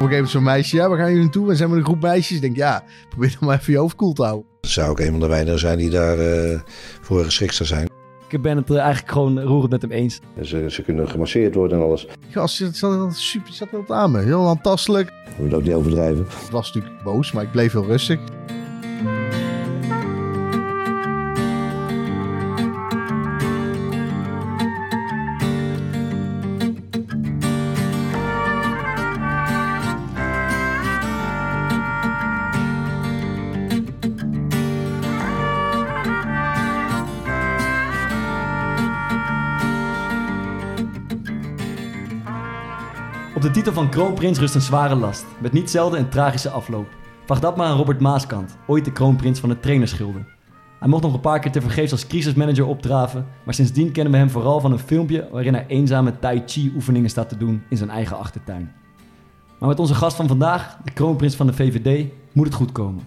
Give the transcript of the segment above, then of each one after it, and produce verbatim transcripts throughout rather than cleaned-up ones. Op een gegeven moment zo'n meisje, ja, we gaan hier naartoe en zijn met een groep meisjes. Ik denk, ja, probeer dan maar even je hoofd koel te houden. Dat zou ook een van de weinigen zijn die daar uh, voor geschikt zou zijn. Ik ben het eigenlijk gewoon roerend met hem eens. Ze, ze kunnen gemasseerd worden en alles. Gast, het zat wel super, zat wel aan me. Heel aantastelijk. Moet het ook niet overdrijven. Het was natuurlijk boos, maar ik bleef heel rustig. Op de titel van kroonprins rust een zware last, met niet zelden een tragische afloop. Vraag dat maar aan Robert Maaskant, ooit de kroonprins van de trainerschilden. Hij mocht nog een paar keer tevergeefs als crisismanager opdraven, maar sindsdien kennen we hem vooral van een filmpje waarin hij eenzame tai chi oefeningen staat te doen in zijn eigen achtertuin. Maar met onze gast van vandaag, de kroonprins van de V V D, moet het goed komen.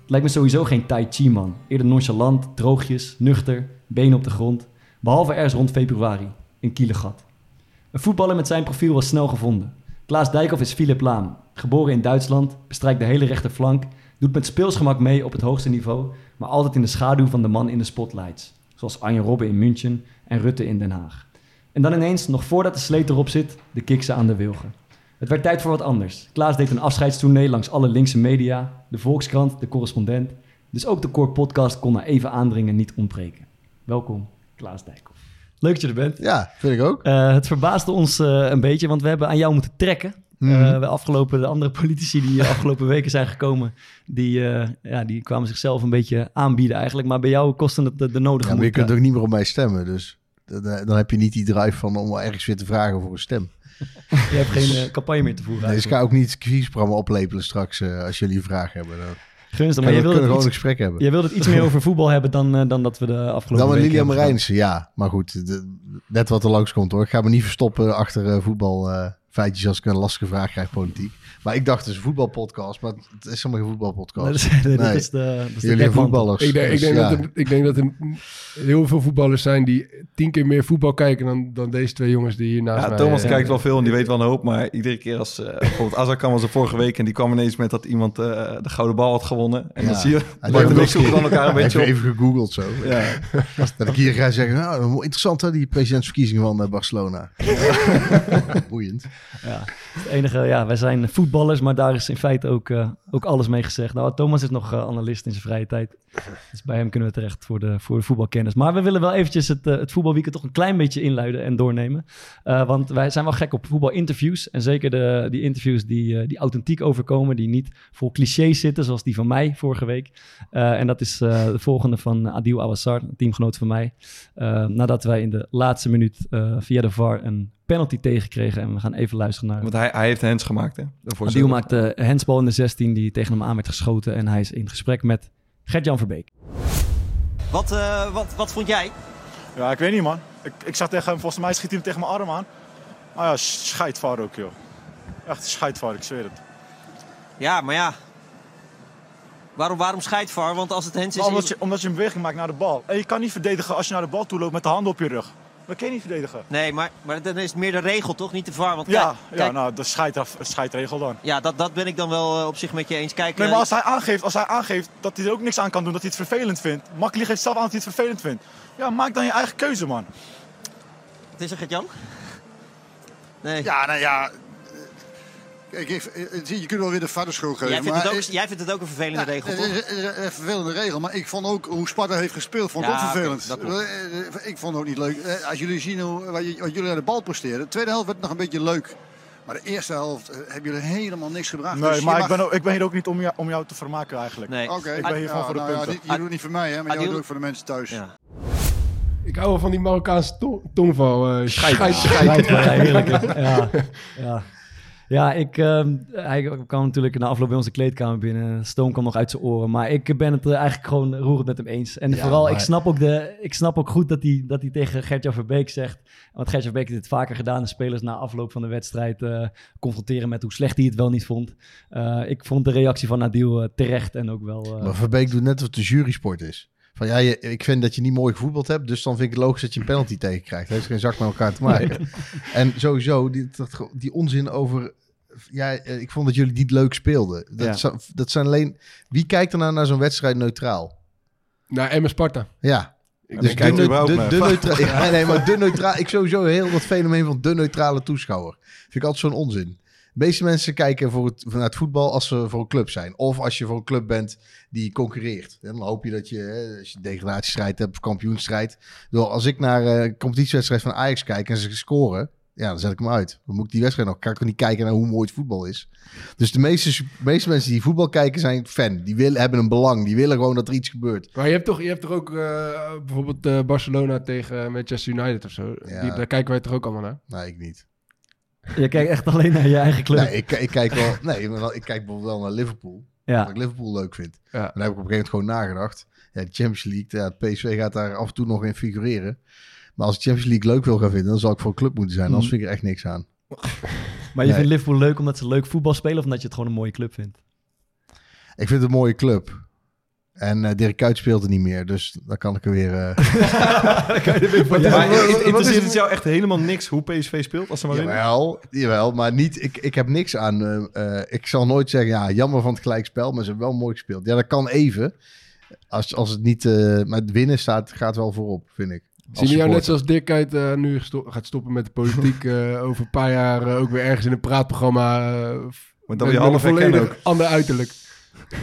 Het lijkt me sowieso geen tai chi man, eerder nonchalant, droogjes, nuchter, benen op de grond, behalve ergens rond februari, in Kielegat. Een voetballer met zijn profiel was snel gevonden. Klaas Dijkhoff is Philip Lahm, geboren in Duitsland, bestrijkt de hele rechterflank, doet met speelsgemak mee op het hoogste niveau, maar altijd in de schaduw van de man in de spotlights, zoals Arjen Robben in München en Rutte in Den Haag. En dan ineens, nog voordat de sleet erop zit, de kiksen aan de wilgen. Het werd tijd voor wat anders. Klaas deed een afscheidstournee langs alle linkse media, de Volkskrant, de Correspondent, dus ook de Cor Potcast kon na even aandringen niet ontbreken. Welkom, Klaas Dijkhoff. Leuk dat je er bent. Ja, vind ik ook. Uh, het verbaasde ons uh, een beetje, want we hebben aan jou moeten trekken. Mm-hmm. Uh, we afgelopen, de andere politici die de afgelopen weken zijn gekomen, die, uh, ja, die kwamen zichzelf een beetje aanbieden eigenlijk. Maar bij jou kostte het de, de nodige ja, maar je kunt ook niet meer op mij stemmen, dus dan heb je niet die drive van om ergens weer te vragen voor een stem. Je hebt geen uh, campagne meer te voeren. Nee, dus ik ga ook niet het kiesprogramma oplepelen straks uh, als jullie een vraag hebben. Dan. Gunstig, maar je wilde gewoon iets, een gesprek hebben. Je wilde het iets meer over voetbal hebben dan, uh, dan dat we de afgelopen dan weken... Lilian Marijnissen, ja. Maar goed, de, net wat er langs komt hoor. Ik ga me niet verstoppen achter uh, voetbalfeitjes uh, als ik een lastige vraag krijg, politiek. Maar ik dacht, het is een voetbalpodcast, maar het is helemaal geen voetbalpodcast. Nee, nee, nee. Is de, is jullie de voetballers. Ik denk, dus, ik denk ja. dat, er, ik denk dat er heel veel voetballers zijn die tien keer meer voetbal kijken dan, dan deze twee jongens die hier naast ja, mij... Thomas ja, kijkt wel veel en die weet wel een hoop, maar iedere keer als... Uh, bijvoorbeeld Azarkan was er vorige week en die kwam ineens met dat iemand uh, de gouden bal had gewonnen. En ja. dan zie je... Ja, Bart en ik zoeken dan elkaar een beetje op. Even gegoogeld zo. Ja. Dat ik hier ga zeggen, nou, interessant hè, die presidentsverkiezingen van uh, Barcelona. Ja. Boeiend. Ja, het enige, ja, wij zijn voetballers. Ballers, maar daar is in feite ook, uh, ook alles mee gezegd. Nou, Thomas is nog uh, analist in zijn vrije tijd. Dus bij hem kunnen we terecht voor de, voor de voetbalkennis. Maar we willen wel eventjes het, uh, het voetbalweekend toch een klein beetje inluiden en doornemen. Uh, want wij zijn wel gek op voetbalinterviews. En zeker de, die interviews die, uh, die authentiek overkomen. Die niet vol clichés zitten, zoals die van mij vorige week. Uh, en dat is uh, de volgende van Adil Awassar, een teamgenoot van mij. Uh, nadat wij in de laatste minuut uh, via de V A R een penalty tegenkregen. En we gaan even luisteren naar... Want hij, hij heeft hands gemaakt, hè? Adil maakte een handsbal in de zestien die tegen hem aan werd geschoten. En hij is in gesprek met Gert-Jan Verbeek. Wat, uh, wat, wat vond jij? Ja, ik weet niet, man. Ik, ik zag tegen hem, volgens mij schiet hij hem tegen mijn arm aan. Maar ja, scheidvaar ook, joh. Echt scheidvaar, ik zweer het. Ja, maar ja. Waarom, waarom scheidvaar? Want als het hands is... Omdat je, omdat je een beweging maakt naar de bal. En je kan niet verdedigen als je naar de bal toe loopt met de handen op je rug. Dat kan je niet verdedigen. Nee, maar, maar dan is het meer de regel, toch? Niet de V A R. Want ja, kijk, ja kijk... nou, de scheidregel dan. Ja, dat, dat ben ik dan wel op zich met je eens. Kijk, nee, maar als hij, aangeeft, als hij aangeeft dat hij er ook niks aan kan doen, dat hij het vervelend vindt. Makkelijk geeft zelf aan dat hij het vervelend vindt. Ja, maak dan je eigen keuze, man. Wat is er, Gert-Jan? Nee. Ja, nou ja... Kijk, je kunt wel weer de vader school geven. Jij vindt, maar het, ook, is, jij vindt het ook een vervelende ja, regel, toch? Een vervelende regel, maar ik vond ook hoe Sparta heeft gespeeld, vond ik ja, ook vervelend. Ik vond het ook niet leuk. Als jullie zien hoe, wat jullie aan de bal presteren, de tweede helft werd nog een beetje leuk. Maar de eerste helft uh, hebben jullie helemaal niks gebracht. Nee, dus maar mag... ik, ben ook, ik ben hier ook niet om jou, om jou te vermaken eigenlijk. Nee. Okay. Ik ben hier gewoon ja, voor nou de punten. Ja, die, je doet het niet voor mij, hè, maar Adil... jij doet ook voor de mensen thuis. Ja. Ik hou wel van die Marokkaanse to- tongval. Uh, scheid, scheid. Ja, ja. Ja, ik, uh, hij kwam natuurlijk na afloop bij onze kleedkamer binnen. Stoom kwam nog uit zijn oren. Maar ik ben het uh, eigenlijk gewoon roerend met hem eens. En ja, vooral, maar... ik, snap ook de, ik snap ook goed dat hij, dat hij tegen Gert-Jan Verbeek zegt... Want Gert-Jan Verbeek heeft het vaker gedaan. De spelers na afloop van de wedstrijd uh, confronteren met hoe slecht hij het wel niet vond. Uh, ik vond de reactie van Adil uh, terecht en ook wel... Uh, maar Verbeek doet net wat de jurysport is. Van ja, je, ik vind dat je niet mooi gevoetbald hebt, dus dan vind ik het logisch dat je een penalty tegenkrijgt. Dat heeft geen zak met elkaar te maken. Nee. En sowieso, die, dat, die onzin over... Ja, ik vond dat jullie niet leuk speelden. Dat, ja. dat zijn alleen... Wie kijkt er nou naar zo'n wedstrijd neutraal? Naar Emmen Sparta. Ja. Ik dus kijk de, de, de, de neutraal... Ja, nee, maar de neutraal... Ik sowieso heel dat fenomeen van de neutrale toeschouwer. Vind ik altijd zo'n onzin. De meeste mensen kijken voor het, naar het voetbal als ze voor een club zijn. Of als je voor een club bent die concurreert. En dan hoop je dat je, als je degradatiestrijd hebt of kampioenstrijd. Als ik naar een competitiewedstrijd van Ajax kijk en ze scoren... Ja, dan zet ik hem uit. Dan moet ik die wedstrijd nog... Kan ik niet kijken naar hoe mooi het voetbal is. Dus de meeste, meeste mensen die voetbal kijken zijn fan. Die willen, hebben een belang. Die willen gewoon dat er iets gebeurt. Maar je hebt toch, je hebt toch ook uh, bijvoorbeeld uh, Barcelona tegen Manchester United of zo? Ja. Die, daar kijken wij toch ook allemaal naar? Nee, ik niet. Je kijkt echt alleen naar je eigen club. Nee, ik, ik kijk wel. Nee, maar ik kijk bijvoorbeeld wel naar Liverpool. Ja. Omdat ik Liverpool leuk vind. Ja. Maar daar heb ik op een gegeven moment gewoon nagedacht. Ja, de Champions League, ja, het P S V gaat daar af en toe nog in figureren. Maar als ik de Champions League leuk wil gaan vinden, dan zal ik voor een club moeten zijn. Anders vind ik er echt niks aan. Maar je nee. vindt Liverpool leuk omdat ze leuk voetbal spelen of omdat je het gewoon een mooie club vindt? Ik vind het een mooie club. En uh, Dirk Kuyt speelt er niet meer, dus dan kan ik er weer... Uh... kan je er weer voor ja, maar, ja, interesseert wat is... het jou echt helemaal niks hoe P S V speelt? Als ze maar jawel, in... jawel, maar niet, ik, ik heb niks aan... Uh, uh, ik zal nooit zeggen, ja, jammer van het gelijkspel, maar ze hebben wel mooi gespeeld. Ja, dat kan even. Als, als het niet uh, met winnen staat, gaat wel voorop, vind ik. Zie je jou net zoals Dirk Kuyt uh, nu gesto- gaat stoppen met de politiek... Uh, over een paar jaar uh, ook weer ergens in een praatprogramma... Uh, Want dan wil je alles herkennen ook. Ander uiterlijk.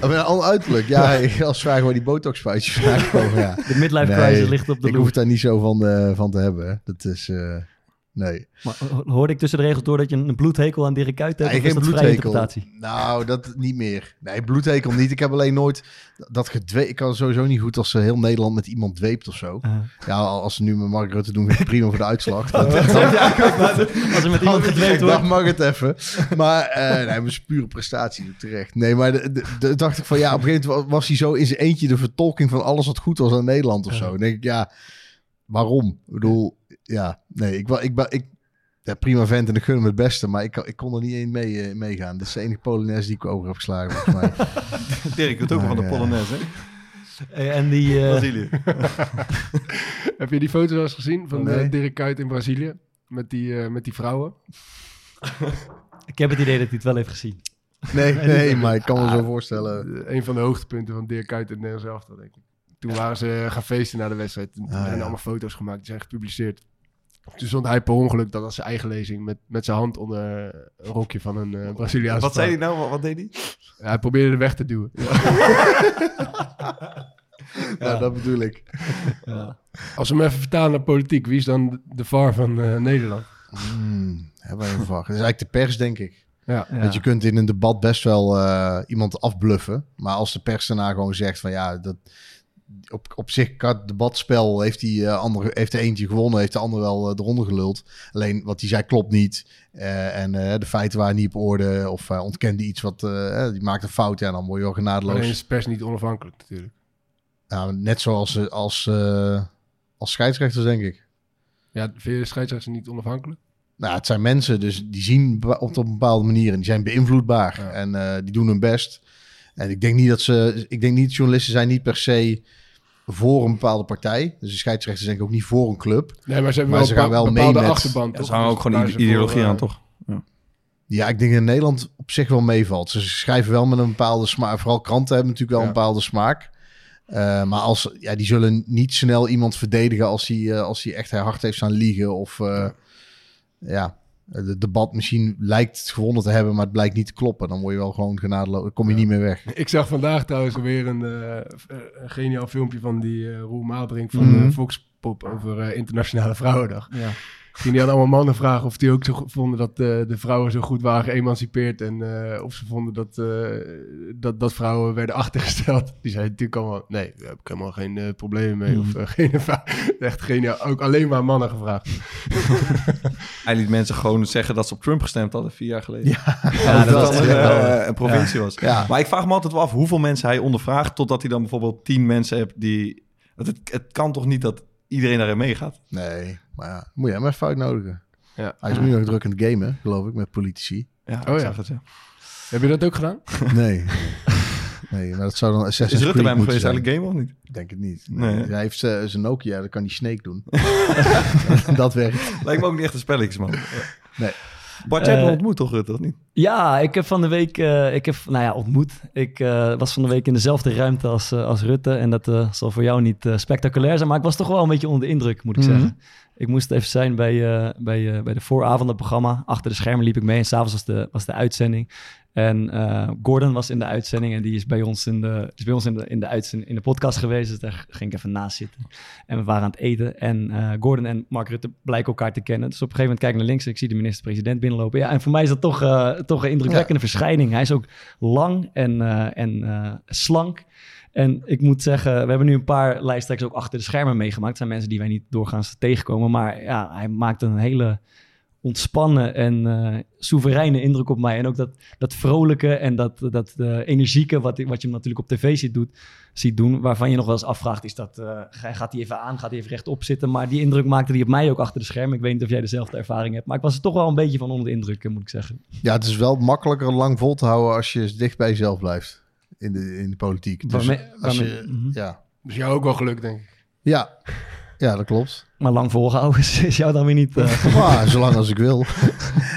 Al uiterlijk, ja. Als vragen waar die botox-spuitjes vandaan komen, ja. De midlife-crisis nee, ligt op de loer. Ik hoef het daar niet zo van, uh, van te hebben. Hè. Dat is, uh, nee. Maar hoorde ik tussen de regels door dat je een bloedhekel aan Dirk Kuyt hebt? Nee, geen bloedhekel. Nou, dat niet meer. Nee, bloedhekel niet. Ik heb alleen nooit dat gedwee... Ik kan sowieso niet goed als ze heel Nederland met iemand dweept of zo. Uh. Ja, als ze nu met Mark Rutte doen, prima voor de uitslag. Dat, dat, dat, ja, als ze met iemand gedweept wordt. Mag het even. Maar uh, nee, mijn pure prestatie terecht. Nee, maar de, de, de, dacht ik van ja, op een gegeven moment was hij zo in zijn eentje de vertolking van alles wat goed was aan Nederland of zo. Uh. Dan denk ik, ja, waarom? Ik bedoel, ja, nee, ik... ik, ik, ik Ja, prima vent en ik gun hem het beste, maar ik, ik kon er niet in mee, uh, meegaan. Dat is de enige Polonaise die ik over heb geslagen, volgens mij. Dirk, doet ook nog van de Polonaise, hè? Hey, en die... Uh... Brazilië. Heb je die foto's wel eens gezien van nee. uh, Dirk Kuyt in Brazilië? Met die, uh, met die vrouwen? Ik heb het idee dat hij het wel heeft gezien. Nee, nee, maar ik kan me ah, zo voorstellen. Een van de hoogtepunten van Dirk Kuyt in het Nederlands elftal, denk ik. Toen waren ze gaan feesten na de wedstrijd. En ah, ja. allemaal foto's gemaakt, die zijn gepubliceerd. Toen stond hij per ongeluk, dat was zijn eigen lezing, met, met zijn hand onder een rokje van een uh, Braziliaanse. Wat vrouw. Zei hij nou? Wat, wat deed hij? Ja, hij probeerde de weg te duwen. Ja. Nou, ja. Dat bedoel ik. Ja. Als we hem even vertalen naar politiek, wie is dan de V A R van uh, Nederland? Hmm, hebben wij een V A R? Dat is eigenlijk de pers, denk ik. Ja. Ja. Want je kunt in een debat best wel uh, iemand afbluffen. Maar als de pers daarna gewoon zegt van ja... dat Op, op zich, het debatspel heeft, die, uh, andere, heeft de eentje gewonnen, heeft de ander wel uh, eronder geluld. Alleen wat hij zei klopt niet. Uh, en uh, de feiten waren niet op orde. Of uh, ontkende iets wat... Uh, uh, die maakt een fout, ja, dan word je wel genadeloos. Alleen is pers niet onafhankelijk natuurlijk. Nou, net zoals als, uh, als scheidsrechters, denk ik. Ja, vind je scheidsrechters niet onafhankelijk? Nou, het zijn mensen, dus die zien op een bepaalde manier. En die zijn beïnvloedbaar. Ja. En uh, die doen hun best. En ik denk niet dat ze... Ik denk niet, journalisten zijn niet per se... voor een bepaalde partij. Dus de scheidsrechters denk ik ook niet voor een club. Nee, maar ze hebben maar wel, ze gaan wel een bepaalde mee met... achterband. Ja, ze hangen ook gewoon ide- ideologie aan, toch? Ja. Ja, ik denk dat Nederland op zich wel meevalt. Ze schrijven wel met een bepaalde smaak. Vooral kranten hebben natuurlijk wel ja. een bepaalde smaak. Uh, maar als, ja, die zullen niet snel iemand verdedigen... als hij uh, als hij echt hard heeft staan liegen. Of uh, ja... ja. Het debat misschien lijkt het gewonnen te hebben, maar het blijkt niet te kloppen. Dan word je wel gewoon genadeloos. Dan kom je ja. niet meer weg. Ik zag vandaag trouwens weer een, uh, een geniaal filmpje van die uh, Roel Maalderink van mm-hmm. uh, Volkspop over uh, Internationale Vrouwendag. Ja. Ging die aan allemaal mannen vragen of die ook zo vonden dat uh, de vrouwen zo goed waren geëmancipeerd. En uh, of ze vonden dat, uh, dat, dat vrouwen werden achtergesteld. Die zeiden natuurlijk allemaal, nee, daar heb ik helemaal geen uh, problemen mee. Mm. Of uh, geen ervaring. Echt geen, ja, ook alleen maar mannen gevraagd. Hij liet mensen gewoon zeggen dat ze op Trump gestemd hadden vier jaar geleden. Ja, ja, ja dat, dat was, was echt uh, een provincie ja. was. Ja. Maar ik vraag me altijd wel af hoeveel mensen hij ondervraagt. Totdat hij dan bijvoorbeeld tien mensen hebt die... Het, het kan toch niet dat... iedereen daarin meegaat. Nee, maar ja, moet je hem even uitnodigen. Ja. Hij is nu nog druk aan het gamen, geloof ik, met politici. Ja, oh, ja. Dat, ja. Heb je dat ook gedaan? Nee. Nee, maar dat zou dan Assassin's Creed. Is Rutte bij hem geweest eigenlijk game of niet? Ik denk het niet. Nee. Nee. Hij heeft uh, zijn Nokia, dan kan hij Snake doen. Dat werkt. Lijkt me ook niet echt een spelletje, man. Nee. Bart, jij hebt uh, ontmoet toch, Rutte, of niet? Ja, ik heb van de week... Uh, ik heb, nou ja, ontmoet. Ik uh, was van de week in dezelfde ruimte als, uh, als Rutte. En dat uh, zal voor jou niet uh, spectaculair zijn. Maar ik was toch wel een beetje onder de indruk, moet ik mm-hmm. zeggen. Ik moest even zijn bij, uh, bij, uh, bij de vooravond het programma. Achter de schermen liep ik mee. En s'avonds was de, was de uitzending. En uh, Gordon was in de uitzending. En die is bij ons in de, is bij ons in de, in de, uitzending, in de podcast geweest. Dus daar ging ik even naast zitten. En we waren aan het eten. En uh, Gordon en Mark Rutte blijken elkaar te kennen. Dus op een gegeven moment kijk ik naar links. En ik zie de minister-president binnenlopen. Ja, en voor mij is dat toch, uh, toch een indrukwekkende ja. verschijning. Hij is ook lang en, uh, en uh, slank. En ik moet zeggen, we hebben nu een paar lijsttrekkers ook achter de schermen meegemaakt. Dat zijn mensen die wij niet doorgaans tegenkomen. Maar ja, hij maakt een hele ontspannen en uh, soevereine indruk op mij. En ook dat, dat vrolijke en dat, dat uh, energieke wat, wat je hem natuurlijk op tv ziet, doet, ziet doen. Waarvan je nog wel eens afvraagt, is dat, uh, gaat hij even aan, gaat hij even rechtop zitten? Maar die indruk maakte hij op mij ook achter de schermen. Ik weet niet of jij dezelfde ervaring hebt. Maar ik was er toch wel een beetje van onder de indruk, moet ik zeggen. Ja, het is wel makkelijker lang vol te houden als je dicht bij jezelf blijft. In de, in de politiek. Dus, waarmee, als waarmee, je, mm-hmm. ja. dus jou ook wel geluk, denk ik. Ja, ja, dat klopt. Maar lang volgehouden is, is jou dan weer niet... Uh... Maar, zolang als ik wil.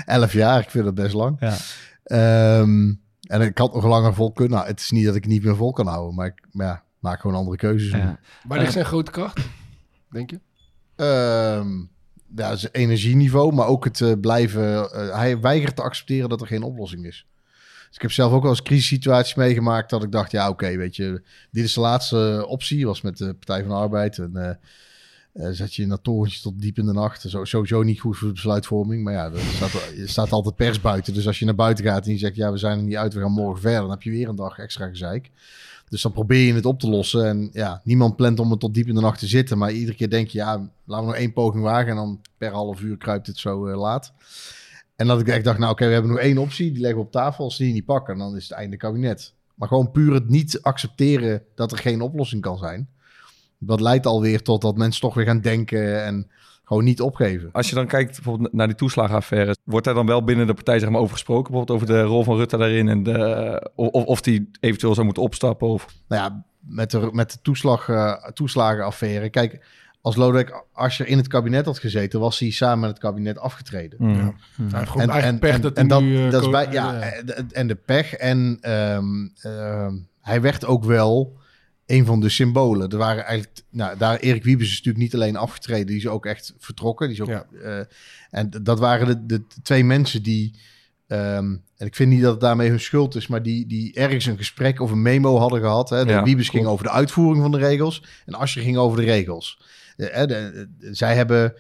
Elf jaar, ik vind dat best lang. Ja. Um, en ik had nog langer vol kunnen. Nou, het is niet dat ik niet meer vol kan houden, maar ik maar ja, maak gewoon andere keuzes. Ja. Maar dit uh, zijn grote krachten, denk je? Um, ja, het is energieniveau, maar ook het uh, blijven... Uh, hij weigert te accepteren dat er geen oplossing is. Dus ik heb zelf ook wel eens crisissituaties meegemaakt dat ik dacht, ja oké, okay, weet je, dit is de laatste optie. Was met de Partij van de Arbeid en uh, uh, zet je in dat torentje tot diep in de nacht. Zo, sowieso niet goed voor de besluitvorming, maar ja, er staat, er staat altijd pers buiten. Dus als je naar buiten gaat en je zegt, ja we zijn er niet uit, we gaan morgen verder. Dan heb je weer een dag extra gezeik. Dus dan probeer je het op te lossen en ja, niemand plant om het tot diep in de nacht te zitten. Maar iedere keer denk je, ja laten we nog één poging wagen en dan per half uur kruipt het zo uh, laat. En dat ik echt dacht, nou oké, okay, we hebben nog één optie. Die leggen we op tafel. Als die niet pakken, dan is het einde kabinet. Maar gewoon puur het niet accepteren dat er geen oplossing kan zijn. Dat leidt alweer tot dat mensen toch weer gaan denken en gewoon niet opgeven. Als je dan kijkt bijvoorbeeld naar die toeslagenaffaire. Wordt daar dan wel binnen de partij zeg maar, over gesproken? Bijvoorbeeld over de rol van Rutte daarin. En de, of, of die eventueel zou moeten opstappen? Of... Nou ja, met de, met de toeslag, uh, toeslagenaffaire. Kijk... Als Lodewijk Asscher in het kabinet had gezeten, was hij samen met het kabinet afgetreden. Ja. Ja. En, en, pech en, dat en dat, nu, dat is bij, ja, ja. En de pech. En um, uh, hij werd ook wel een van de symbolen. Er waren eigenlijk, nou, daar Erik Wiebes is natuurlijk niet alleen afgetreden, die is ook echt vertrokken. Die is ook, ja. uh, en dat waren de, de twee mensen die. Um, en ik vind niet dat het daarmee hun schuld is, maar die, die ergens een gesprek of een memo hadden gehad. Hè? De ja, Wiebes cool. ging over de uitvoering van de regels en Asscher ging over de regels. De, de, de, de, zij hebben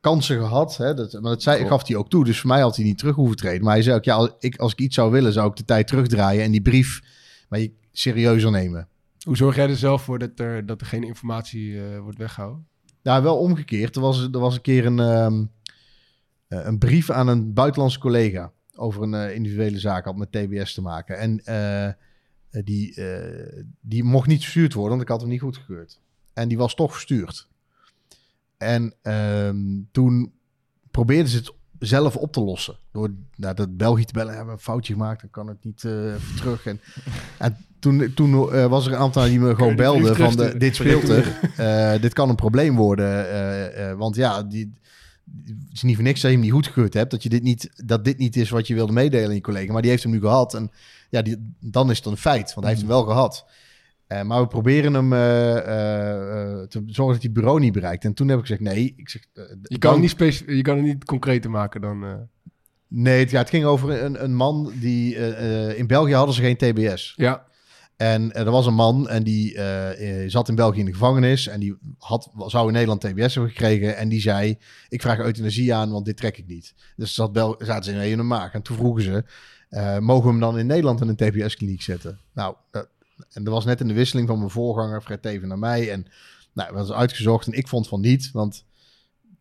kansen gehad, hè, dat, maar dat zei, cool. gaf hij ook toe. Dus voor mij had hij niet terug hoeven treden. Maar hij zei ook, ja, als ik, als ik iets zou willen, zou ik de tijd terugdraaien en die brief maar je serieuzer nemen. Hoe zorg jij er zelf voor dat er, dat er geen informatie uh, wordt weggehouden? Nou, wel omgekeerd. Er was, er was een keer een, um, uh, een brief aan een buitenlandse collega over een uh, individuele zaak, had met T B S te maken. En uh, die, uh, die mocht niet verstuurd worden, want ik had hem niet goedgekeurd. En die was toch verstuurd. En uh, toen probeerden ze het zelf op te lossen. Door naar nou, België te bellen, hebben we een foutje gemaakt, dan kan het niet uh, terug. En, en toen, toen uh, was er een ambtenaar die me gewoon belde van de, dit speelt er, uh, dit kan een probleem worden. Uh, uh, want ja, die... Het is niet voor niks dat je hem niet goedgekeurd hebt. Dat, je dit niet, dat dit niet is wat je wilde meedelen aan je collega. Maar die heeft hem nu gehad. En ja, die, dan is het een feit. Want hij heeft hem wel gehad. Uh, maar we proberen hem uh, uh, te zorgen dat hij het bureau niet bereikt. En toen heb ik gezegd, nee. Ik zeg, uh, je, kan niet speci- je kan het niet concreter maken dan... Uh... Nee, het, ja, het ging over een, een man die... Uh, uh, in België hadden ze geen T B S. Ja. En er was een man en die uh, zat in België in de gevangenis en die had, zou in Nederland T B S hebben gekregen. En die zei, ik vraag euthanasie aan, want dit trek ik niet. Dus zat Bel- zaten ze in een maag. En toen vroegen ze, uh, mogen we hem dan in Nederland in een T B S-kliniek zetten? Nou, uh, en er was net in de wisseling van mijn voorganger Fred Teven naar mij. En nou, we hadden uitgezocht en ik vond van niet, want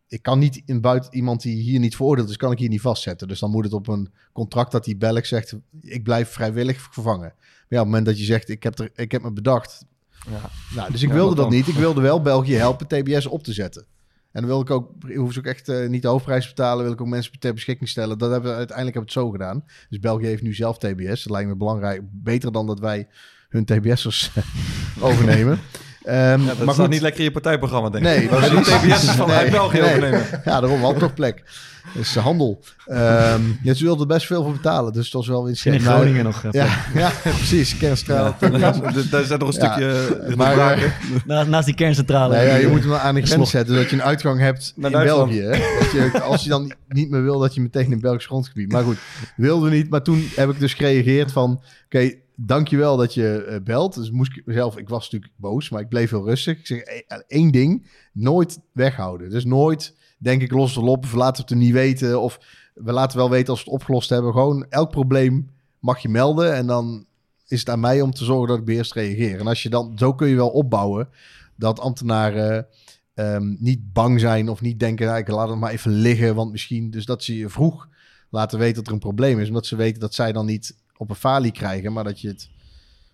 ik kan niet in buiten iemand die hier niet veroordeeld is, kan ik hier niet vastzetten. Dus dan moet het op een contract dat die Belg zegt, ik blijf vrijwillig vervangen. Maar ja, op het moment dat je zegt, ik heb, er, ik heb me bedacht. Ja. Nou, dus ik wilde ja, dat dan. niet. Ik wilde wel België helpen T B S op te zetten. En dan wil ik ook, hoef ze ook echt uh, niet de hoofdprijs te betalen, wil ik ook mensen ter beschikking stellen. Dat hebben we uiteindelijk hebben we het zo gedaan. Dus België heeft nu zelf T B S. Dat lijkt me belangrijk, beter dan dat wij hun T B S'ers overnemen. Um, ja, dat maar staat niet lekker in je partijprogramma, denk ik. Nee, dat is de T B S'ers van nee, België nee. overnemen. Ja, daarom had toch plek. Dat is handel. Um, ja, ze wilden er best veel voor betalen, dus het was wel weer... In Groningen nog. Ja, ja, precies. Kerncentrale. Ja, ja, daar zit nog een ja, stukje... Maar, maar, na, naast die kerncentrale. Nou ja, je moet hem aan de grens zetten, zodat je een uitgang hebt naar in Duitsland. België. Dat je, als je dan niet meer wil, dat je meteen in Belgisch grondgebied... Maar goed, wilde niet. Maar toen heb ik dus gereageerd van... Oké, okay, dankjewel dat je uh, belt. Dus moest ik mezelf... Ik was natuurlijk boos, maar ik bleef heel rustig. Ik zeg één ding. Nooit weghouden. Dus nooit... Denk ik los erop, of we laten het er niet weten. Of we laten wel weten als we het opgelost hebben. Gewoon elk probleem mag je melden. En dan is het aan mij om te zorgen dat ik beheerst reageer. En als je dan, zo kun je wel opbouwen dat ambtenaren um, niet bang zijn. Of niet denken, nou, ik laat het maar even liggen. Want misschien, dus dat ze je vroeg laten weten dat er een probleem is. Omdat ze weten dat zij dan niet op een falie krijgen. Maar dat je het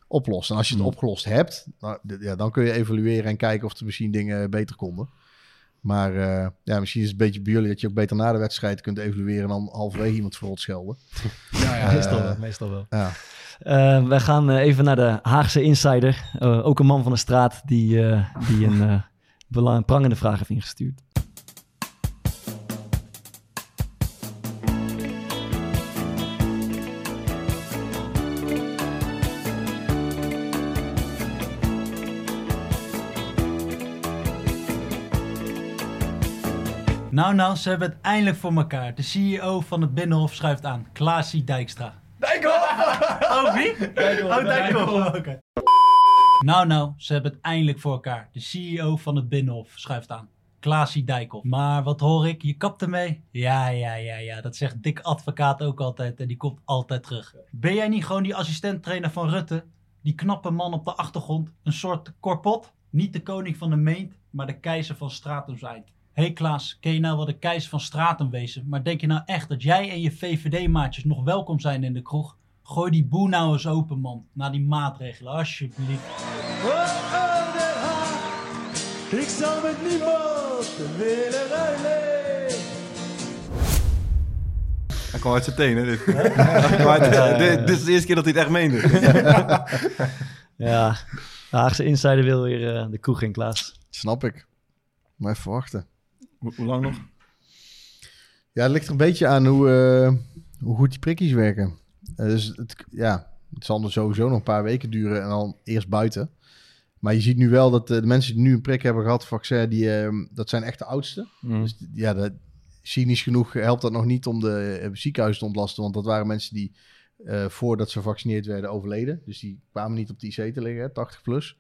oplost. En als je het opgelost hebt, nou, ja, dan kun je evalueren en kijken of er misschien dingen beter konden. Maar uh, ja, misschien is het een beetje bij jullie dat je ook beter na de wedstrijd kunt evalueren dan halverwege iemand verrot schelden. Ja, ja uh, meestal wel. Meestal wel. Ja. Uh, wij gaan even naar de Haagse insider. Uh, ook een man van de straat die, uh, die een uh, belang- prangende vraag heeft ingestuurd. Nou, nou, ze hebben het eindelijk voor elkaar. De C E O van het Binnenhof schuift aan. Klaas Dijkhoff. Dijkhoff! Oh, wie? Dijkhoff. Oh, Dijkhoff. Oké. Okay. Nou, nou, ze hebben het eindelijk voor elkaar. De C E O van het Binnenhof schuift aan. Klaas Dijkhoff. Maar wat hoor ik? Je kapt ermee? Ja, ja, ja, ja. Dat zegt Dick Advocaat ook altijd. En die komt altijd terug. Ben jij niet gewoon die assistent-trainer van Rutte? Die knappe man op de achtergrond? Een soort Cor Pot? Niet de koning van de meent, maar de keizer van Stratum's Eind. Hé hey Klaas, ken je nou wel de keizer van Stratum wezen? Maar denk je nou echt dat jij en je V V D-maatjes nog welkom zijn in de kroeg? Gooi die boel nou eens open, man. Na die maatregelen, alsjeblieft. Oh, oh, Den Haag. Ik zal met niemand willen ruilen. Hij kwam uit zijn tenen, dit. Dit, dit is de eerste keer dat hij het echt meende. Ja, de Haagse insider wil weer uh, de kroeg in, Klaas. Snap ik. Maar even wachten. Hoe, hoe lang nog? Ja, het ligt er een beetje aan hoe, uh, hoe goed die prikkies werken. Uh, dus het, ja, het zal er sowieso nog een paar weken duren en dan eerst buiten. Maar je ziet nu wel dat uh, de mensen die nu een prik hebben gehad, vaccin, die, uh, dat zijn echt de oudste. Mm. Dus ja, dat, cynisch genoeg helpt dat nog niet om de uh, ziekenhuizen te ontlasten. Want dat waren mensen die uh, voordat ze gevaccineerd werden overleden. Dus die kwamen niet op de I C te liggen, hè, tachtig plus.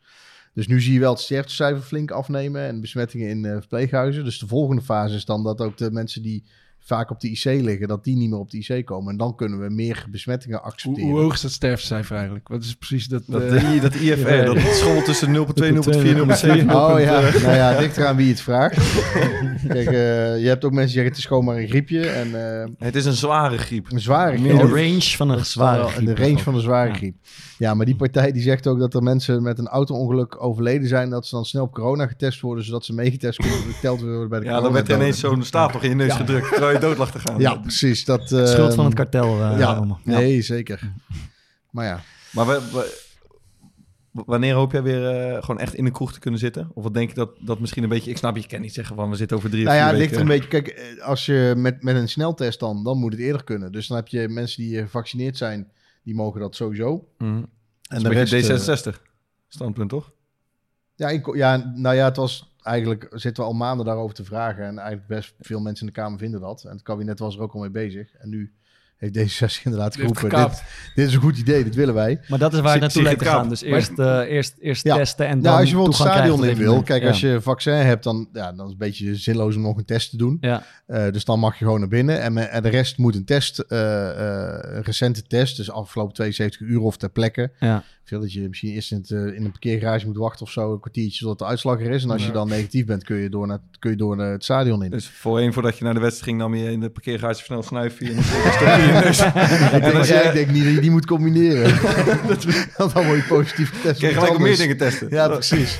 Dus nu zie je wel het sterftecijfer flink afnemen en besmettingen in uh, verpleeghuizen. Dus de volgende fase is dan dat ook de mensen die vaak op de I C liggen, dat die niet meer op de I C komen. En dan kunnen we meer besmettingen accepteren. Hoe, hoe hoog is dat sterftecijfer eigenlijk? Wat is precies dat... Dat, uh, I, dat I F R, ja, dat ja. schommelt tussen nul komma twee, nul komma vier, nul komma zeven. Oh ja, nou ja, ligt eraan wie het vraagt. Kijk, uh, je hebt ook mensen die zeggen, het is gewoon maar een griepje. En, uh, het is een zware griep. Een zware griep. In de range van een zware griep. In de range van een zware griep. Ja, maar die partij die zegt ook dat er mensen met een auto-ongeluk overleden zijn, dat ze dan snel op corona getest worden, zodat ze meegetest kunnen geteld worden bij de ja, corona. Ja, dan werd er ineens zo'n staaf nog in je neus ja. gedrukt, terwijl je dood lag te gaan. Ja, precies. Dat, uh, schuld van het kartel. Uh, ja, allemaal. Nee, ja. zeker. Maar ja. Maar we, we, wanneer hoop jij weer uh, gewoon echt in de kroeg te kunnen zitten? Of wat denk je dat dat misschien een beetje... Ik snap, je kan niet zeggen van we zitten over drie nou of vier ja, weken. Nou ja, ligt er een beetje... Kijk, als je met, met een sneltest dan, dan moet het eerder kunnen. Dus dan heb je mensen die gevaccineerd zijn, die mogen dat sowieso. Mm. En dan rest D zesenzestig. Standpunt, toch? Ja, ik, ja, nou ja, het was eigenlijk... Zitten we al maanden daarover te vragen. En eigenlijk best veel mensen in de Kamer vinden dat. En het kabinet was er ook al mee bezig. En nu heeft D zesenzestig inderdaad geroepen. Dit, dit is een goed idee, dit willen wij. Maar dat is waar het naartoe lijkt te gaan. Dus eerst, maar, uh, eerst, eerst ja. testen en dan ja, als je het stadion in wil. Kijk, ja. als je vaccin hebt, dan, ja, dan is het een beetje zinloos om nog een test te doen. Ja. Uh, dus dan mag je gewoon naar binnen. En, en de rest moet een test, uh, uh, recente test, dus afgelopen tweeënzeventig uur of ter plekke. Ja. Dat je misschien eerst in, het, uh, in een parkeergarage moet wachten of zo, een kwartiertje, zodat de uitslag er is. En als ja. je dan negatief bent, kun je door, naar, kun je door naar het stadion in. Dus voorheen, voordat je naar de wedstrijd ging, nam je in de parkeergarage snel snuifje. En ik denk niet dat je die moet combineren. Dat dan word je positief getest. Krijg je gelijk meer dingen testen. Ja, precies.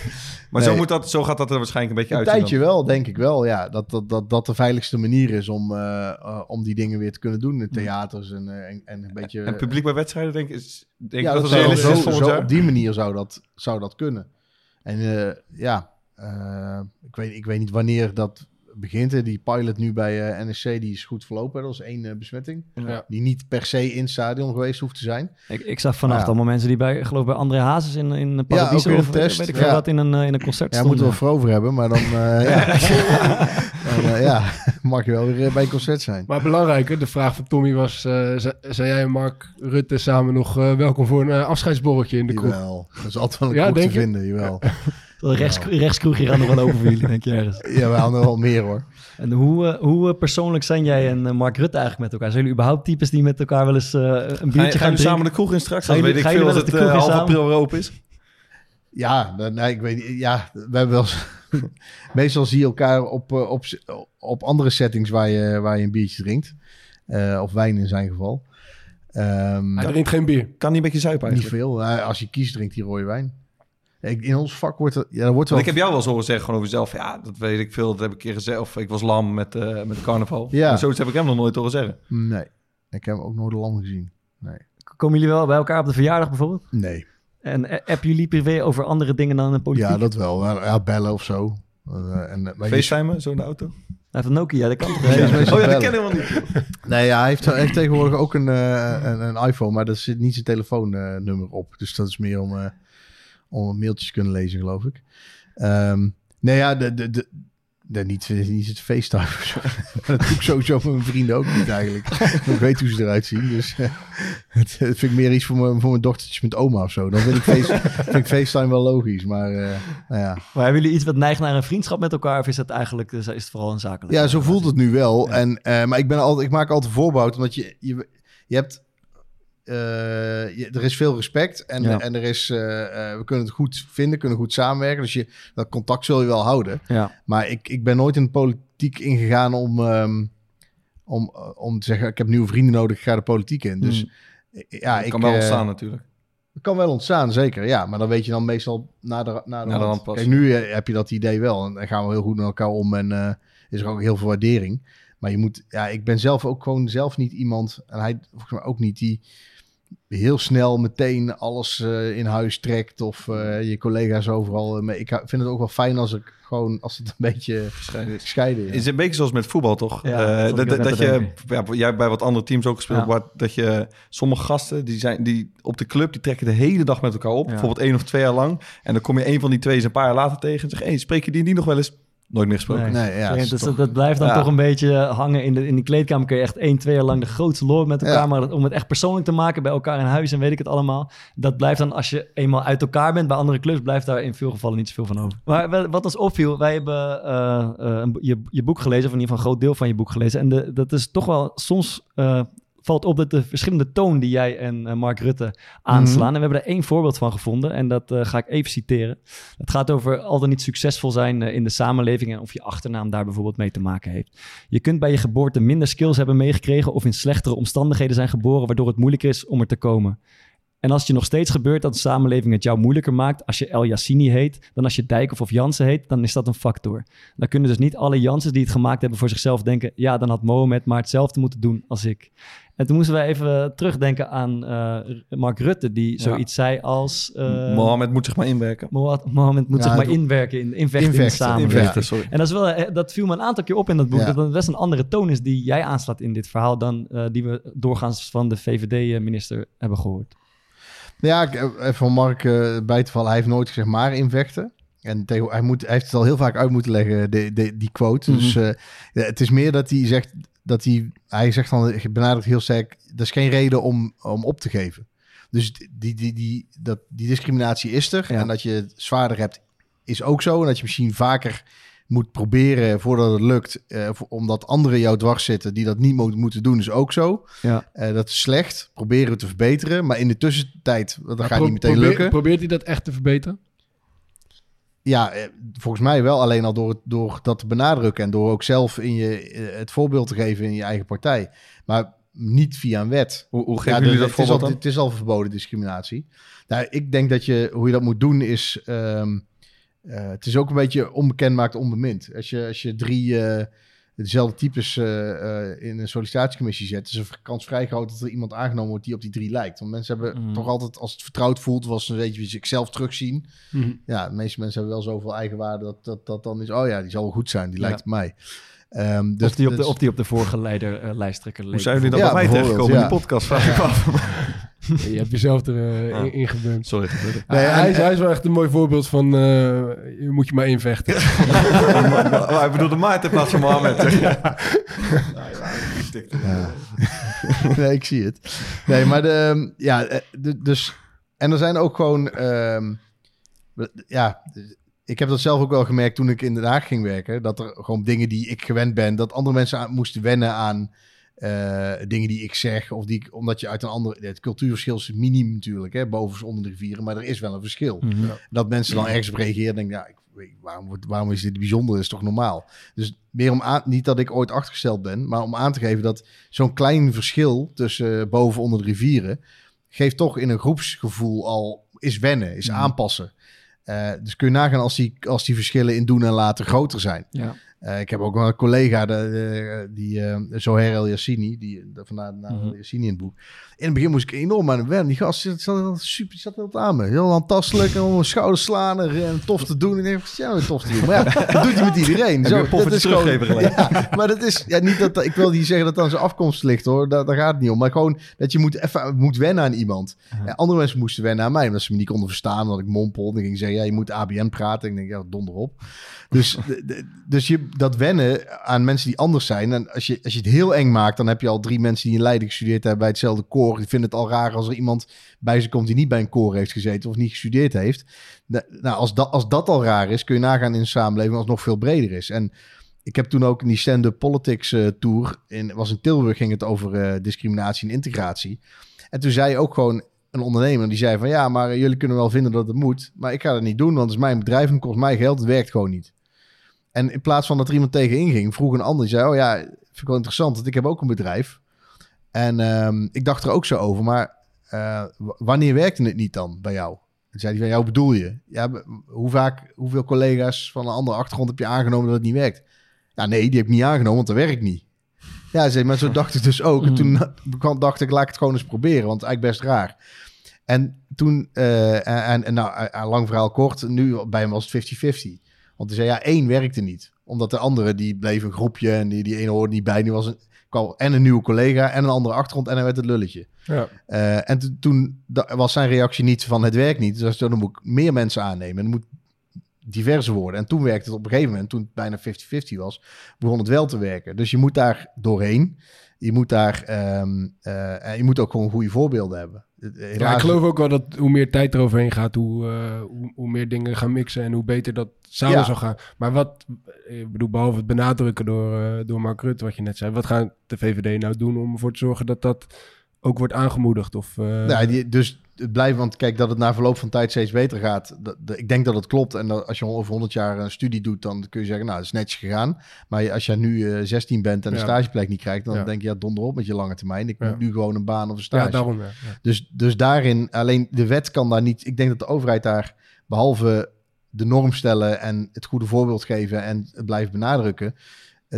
Maar nee. zo, moet dat, zo gaat dat er waarschijnlijk een beetje uit. Een tijdje dan. wel, denk ik wel. Ja, dat, dat, dat, dat de veiligste manier is om, uh, uh, om die dingen weer te kunnen doen. In theaters en, uh, en, en een beetje... En, en publiek bij wedstrijden, denk ik, is, denk ja, dat, dat zou, zo, is zo, op die manier zou dat, zou dat kunnen. En uh, ja, uh, ik, weet, ik weet niet wanneer dat begint. Hè. Die pilot nu bij uh, N S C, die is goed verlopen. Dat is één uh, besmetting. Ja. Die niet per se in het stadion geweest hoeft te zijn. Ik, ik zag vannacht ja. allemaal mensen die bij, geloof bij André Hazes in, in Paradiso... Ja, of test. weet ik veel ja. dat, in een, in een concert ja, stonden. Ja, moeten we wel voorover hebben, maar dan... Uh, ja. dan uh, ja, mag je wel weer bij een concert zijn. Maar belangrijker, de vraag van Tommy was... Uh, z- zei jij en Mark Rutte samen nog uh, welkom voor een uh, afscheidsborreltje in de kroeg? Jawel, dat is altijd wel een ja, kroeg te je? vinden, jawel. Een rechts, nou. rechtskroegje gaan er wel over voor jullie, denk je ergens. Ja, we hadden er wel meer, hoor. En hoe, hoe persoonlijk zijn jij en Mark Rutte eigenlijk met elkaar? Zijn jullie überhaupt types die met elkaar wel eens uh, een biertje gaan, gaan drinken? Gaan samen de kroeg in straks? Dan weet ik veel dat het uh, half april erop is. Ja, nee, ik weet niet. Ja, we hebben wel... Meestal zie je elkaar op, op, op andere settings waar je, waar je een biertje drinkt. Uh, of wijn in zijn geval. Um, Hij drinkt geen bier. Kan niet een beetje zuipen eigenlijk. Niet veel. Als je kiest, drinkt hij rode wijn. In ons vak wordt er... Ja, wordt wel... Ik heb jou wel eens horen zeggen gewoon over jezelf. Ja, dat weet ik veel. Dat heb ik een keer gezegd. Of ik was lam met, uh, met carnaval. Ja. En zoiets heb ik hem nog nooit horen zeggen. Nee. Ik heb hem ook nooit lam gezien. Nee. Komen jullie wel bij elkaar op de verjaardag bijvoorbeeld? Nee. En appen jullie privé over andere dingen dan een politiek? Ja, dat wel. Ja, bellen of zo. Uh, FaceTime, je... zo in de auto? Hij heeft een Nokia, dat kan toch? Ja. Oh ja, dat bellen. Ken ik helemaal niet. Nee, ja, hij heeft, hij heeft tegenwoordig ook een, uh, een, een iPhone. Maar daar zit niet zijn telefoonnummer uh, op. Dus dat is meer om... Uh, om mailtjes te kunnen lezen, geloof ik. Um, nee, ja, de, de, de, de, niet, niet het FaceTime. Dat doe ik sowieso voor mijn vrienden ook niet eigenlijk. Ik weet hoe ze eruit zien. Dus uh, het, het vind ik meer iets voor mijn, voor mijn dochtertjes met oma of zo. Dan vind ik, face, vind ik FaceTime wel logisch, maar uh, nou ja. Maar hebben jullie iets wat neigt naar een vriendschap met elkaar? Of is dat eigenlijk, is het vooral een zakelijk? Ja, zo voelt het nu wel. Ja. En, uh, maar ik, ben altijd, ik maak altijd voorbehoud, omdat je, je, je hebt... Uh, je, er is veel respect en, ja. en er is, uh, uh, we kunnen het goed vinden, kunnen goed samenwerken. Dus je, dat contact zul je wel houden. Ja. Maar ik, ik ben nooit in de politiek ingegaan om, um, om, uh, om te zeggen... ik heb nieuwe vrienden nodig, ik ga de politiek in. Dus, mm. ja, dat ik, kan wel uh, ontstaan natuurlijk. Het kan wel ontstaan, zeker. Ja, maar dan weet je dan meestal na de, na de, na de hand. Kijk, nu heb je dat idee wel. En, en gaan we heel goed met elkaar om en uh, is er ook heel veel waardering. Maar je moet... Ja, ik ben zelf ook gewoon zelf niet iemand... en hij volgens mij ook niet die... heel snel meteen alles uh, in huis trekt of uh, je collega's overal. Maar ik vind het ook wel fijn als ik gewoon als het een beetje gescheiden, gescheiden is. Ja. Is een beetje zoals met voetbal, toch? Ja, uh, dat dat, dat je, ja, jij bij wat andere teams ook gespeeld, ja. waar, dat je sommige gasten die zijn die op de club die trekken de hele dag met elkaar op, ja. bijvoorbeeld één of twee jaar lang, en dan kom je een van die twee eens een paar jaar later tegen en zeg: hey, spreek je die niet nog wel eens? Nooit meer gesproken. Nee, nee, ja, dus dat, toch, dat blijft dan ja. toch een beetje hangen. In de, in de kleedkamer kun je echt één, twee jaar lang de grootste lol met elkaar. Ja. Maar om het echt persoonlijk te maken bij elkaar in huis en weet ik het allemaal. Dat blijft dan, als je eenmaal uit elkaar bent bij andere clubs, blijft daar in veel gevallen niet zoveel van over. Maar wat ons opviel, wij hebben uh, uh, je, je boek gelezen, of in ieder geval een groot deel van je boek gelezen. En de, dat is toch wel soms... Uh, valt op dat de verschillende toon die jij en uh, Mark Rutte aanslaan. Mm-hmm. En we hebben er één voorbeeld van gevonden. En dat uh, ga ik even citeren. Het gaat over al dan niet succesvol zijn uh, in de samenleving... en of je achternaam daar bijvoorbeeld mee te maken heeft. Je kunt bij je geboorte minder skills hebben meegekregen... of in slechtere omstandigheden zijn geboren... waardoor het moeilijker is om er te komen. En als het je nog steeds gebeurt dat de samenleving het jou moeilijker maakt... als je El Yassini heet, dan als je Dijkhoff of Jansen heet... dan is dat een factor. Dan kunnen dus niet alle Jansens die het gemaakt hebben voor zichzelf denken... ja, dan had Mohamed maar hetzelfde moeten doen als ik... En toen moesten wij even terugdenken aan uh, Mark Rutte... die zoiets ja. zei als... Uh, Mohamed moet zich maar inwerken. Mohamed moet ja, zich maar doe. inwerken, in, invechten, invechten in samenwerking. Invechten, sorry. En dat, is wel, dat viel me een aantal keer op in dat boek... Ja. dat het best een andere toon is die jij aanslaat in dit verhaal... dan uh, die we doorgaans van de V V D-minister hebben gehoord. Ja, even om Mark uh, bij te vallen. Hij heeft nooit gezegd maar invechten. En tegen, hij, moet, hij heeft het al heel vaak uit moeten leggen, de, de, die quote. Mm-hmm. Dus uh, het is meer dat hij zegt... dat hij, hij zegt dan, benadrukt heel sterk, er is geen reden om, om op te geven. Dus die, die, die, dat, die discriminatie is er. Ja. En dat je het zwaarder hebt, is ook zo. En dat je misschien vaker moet proberen voordat het lukt. Eh, omdat anderen jou dwars zitten die dat niet mo- moeten doen, is ook zo. Ja. Eh, dat is slecht. Proberen we te verbeteren. Maar in de tussentijd, dat maar gaat pro- niet meteen probeer, lukken. Probeert hij dat echt te verbeteren? Ja, eh, volgens mij wel. Alleen al door, door dat te benadrukken. En door ook zelf in je, eh, het voorbeeld te geven in je eigen partij. Maar niet via een wet. Hoe, hoe geven ja, jullie dat voorbeeld dan? Het is al verboden discriminatie. Nou, ik denk dat je, hoe je dat moet doen is... Um, Uh, het is ook een beetje onbekend maakt onbemind. Als je, als je drie uh, dezelfde types uh, uh, in een sollicitatiecommissie zet... is de kans vrij groot dat er iemand aangenomen wordt die op die drie lijkt. Want mensen hebben mm. toch altijd, als het vertrouwd voelt... was het een beetje wie zichzelf terugzien. Mm. Ja, de meeste mensen hebben wel zoveel eigenwaarde dat, dat dat dan is... oh ja, die zal wel goed zijn, die ja. lijkt op mij. Um, dus, of, die op de, dus... of die op de vorige leider, uh, lijsttrekker leek. Hoe zijn jullie dan ja, bij mij terechtgekomen ja. in die podcast? Vraag ja. ik af. Je hebt jezelf erin uh, ja. ingebund. Sorry. Nee, hij, hij, is, hij is wel echt een mooi voorbeeld van... Uh, je moet je maar invechten. Hij oh, bedoelde Maarten in plaats van Mohamed. Ja. Ja. Nee, ik zie het. Nee, maar de... Ja, de, dus... En er zijn ook gewoon... Um, ja... Ik heb dat zelf ook wel gemerkt toen ik in Den Haag ging werken. Dat er gewoon dingen die ik gewend ben... dat andere mensen aan, moesten wennen aan... Uh, dingen die ik zeg, of die ik, omdat je uit een andere... Het cultuurverschil is miniem natuurlijk, hè, boven onder de rivieren, maar er is wel een verschil. Mm-hmm. Ja. Dat mensen dan ergens op reageren en denken, ja, ik weet, waarom, waarom is dit bijzonder? Dat is toch normaal? Dus meer om aan... Niet dat ik ooit achtergesteld ben, maar om aan te geven dat zo'n klein verschil tussen uh, boven onder de rivieren geeft toch in een groepsgevoel al... is wennen, is mm-hmm. aanpassen. Uh, dus kun je nagaan als die, als die verschillen in doen en laten groter zijn. Ja. Uh, ik heb ook wel een collega, de, de, die uh, Zohair El Yassini, die de, vandaar de naam mm-hmm. El Yassini in het boek. In het begin moest ik enorm aan hem wennen. Die gast zat heel super, zat heel aan me. Heel fantastisch en om mijn schouders slaan en, en tof te doen. En ik dacht, ja, tof te doen. Maar ja, dat doet hij met iedereen. Zo, dat is gewoon, ja, maar dat is ja, niet dat ik wil niet zeggen dat dat aan zijn afkomst ligt hoor. Daar, daar gaat het niet om. Maar gewoon dat je moet even moet wennen aan iemand. Mm-hmm. En andere mensen moesten wennen aan mij, omdat ze me niet konden verstaan, omdat ik mompelde. En ging zeggen, ja, je moet A B N praten. En ik denk, ja, donder op. Dus, de, de, dus je dat wennen aan mensen die anders zijn. En als je, als je het heel eng maakt, dan heb je al drie mensen die in Leiden gestudeerd hebben bij hetzelfde koor. Die vinden het al raar als er iemand bij ze komt die niet bij een koor heeft gezeten of niet gestudeerd heeft. Nou, als dat, als dat al raar is, kun je nagaan in een samenleving als het nog veel breder is. En ik heb toen ook in die stand-up politics uh, tour, in, was in Tilburg, ging het over uh, discriminatie en integratie. En toen zei je ook gewoon een ondernemer die zei van ja, maar uh, jullie kunnen wel vinden dat het moet, maar ik ga dat niet doen, want het is mijn bedrijf en het kost mij geld, het werkt gewoon niet. En in plaats van dat er iemand tegen inging, vroeg een ander. Die zei, oh ja, vind ik wel interessant, want ik heb ook een bedrijf. En um, ik dacht er ook zo over, maar uh, w- wanneer werkte het niet dan bij jou? En zei hij, van jou bedoel je? Ja, hoe vaak, hoeveel collega's van een andere achtergrond heb je aangenomen dat het niet werkt? Ja, nee, die heb ik niet aangenomen, want dat werkt niet. Ja, zei, maar zo dacht ik dus ook. En toen dacht ik, laat ik het gewoon eens proberen, want het is eigenlijk best raar. En toen, uh, en, en nou, lang verhaal kort, nu bij hem was het fifty-fifty. Want hij zei, ja, één werkte niet. Omdat de andere, die bleef een groepje en die, die ene hoorde niet bij. Die was een, kwam en een nieuwe collega en een andere achtergrond en hij werd het lulletje. Ja. Uh, en t- toen da- was zijn reactie niet van het werkt niet. Dus hij zei, dan moet ik meer mensen aannemen. En moet diverser worden. En toen werkte het op een gegeven moment, toen het bijna fifty-fifty was, begon het wel te werken. Dus je moet daar doorheen. Je moet daar, um, uh, en je moet ook gewoon goede voorbeelden hebben. Helaas... Ja, ik geloof ook wel dat hoe meer tijd eroverheen gaat, hoe, uh, hoe, hoe meer dingen gaan mixen en hoe beter dat samen ja. zou gaan. Maar wat, ik bedoel, behalve het benadrukken door, uh, door Mark Rutte, wat je net zei, wat gaan de V V D nou doen om ervoor te zorgen dat dat ook wordt aangemoedigd? Of, uh... ja, die, dus het blijft, want kijk, dat het na verloop van tijd steeds beter gaat. Dat, dat, ik denk dat het klopt. En dat, als je over honderd jaar een studie doet, dan kun je zeggen, nou, het is netjes gegaan. Maar als je nu uh, zestien bent en een ja. stageplek niet krijgt, dan ja. denk je, ja, donder op met je lange termijn. Ik ja. moet nu gewoon een baan of een stage. Ja, daarom, ja. Ja. Dus, dus daarin, alleen de wet kan daar niet... Ik denk dat de overheid daar, behalve de norm stellen en het goede voorbeeld geven en het blijft benadrukken,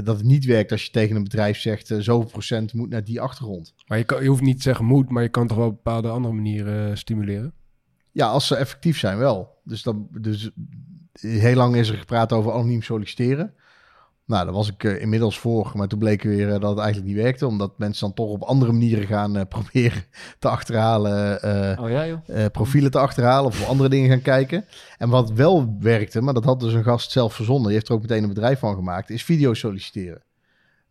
dat het niet werkt als je tegen een bedrijf zegt, Uh, zoveel procent moet naar die achtergrond. Maar je, kan, je hoeft niet te zeggen moet, maar je kan toch wel op bepaalde andere manieren uh, stimuleren? Ja, als ze effectief zijn wel. Dus, dan, dus heel lang is er gepraat over anoniem solliciteren. Nou, daar was ik uh, inmiddels voor, maar toen bleek weer uh, dat het eigenlijk niet werkte, omdat mensen dan toch op andere manieren gaan uh, proberen te achterhalen, uh, oh, ja, joh. Uh, profielen te achterhalen of andere dingen gaan kijken. En wat wel werkte, maar dat had dus een gast zelf verzonnen, die heeft er ook meteen een bedrijf van gemaakt, is video solliciteren.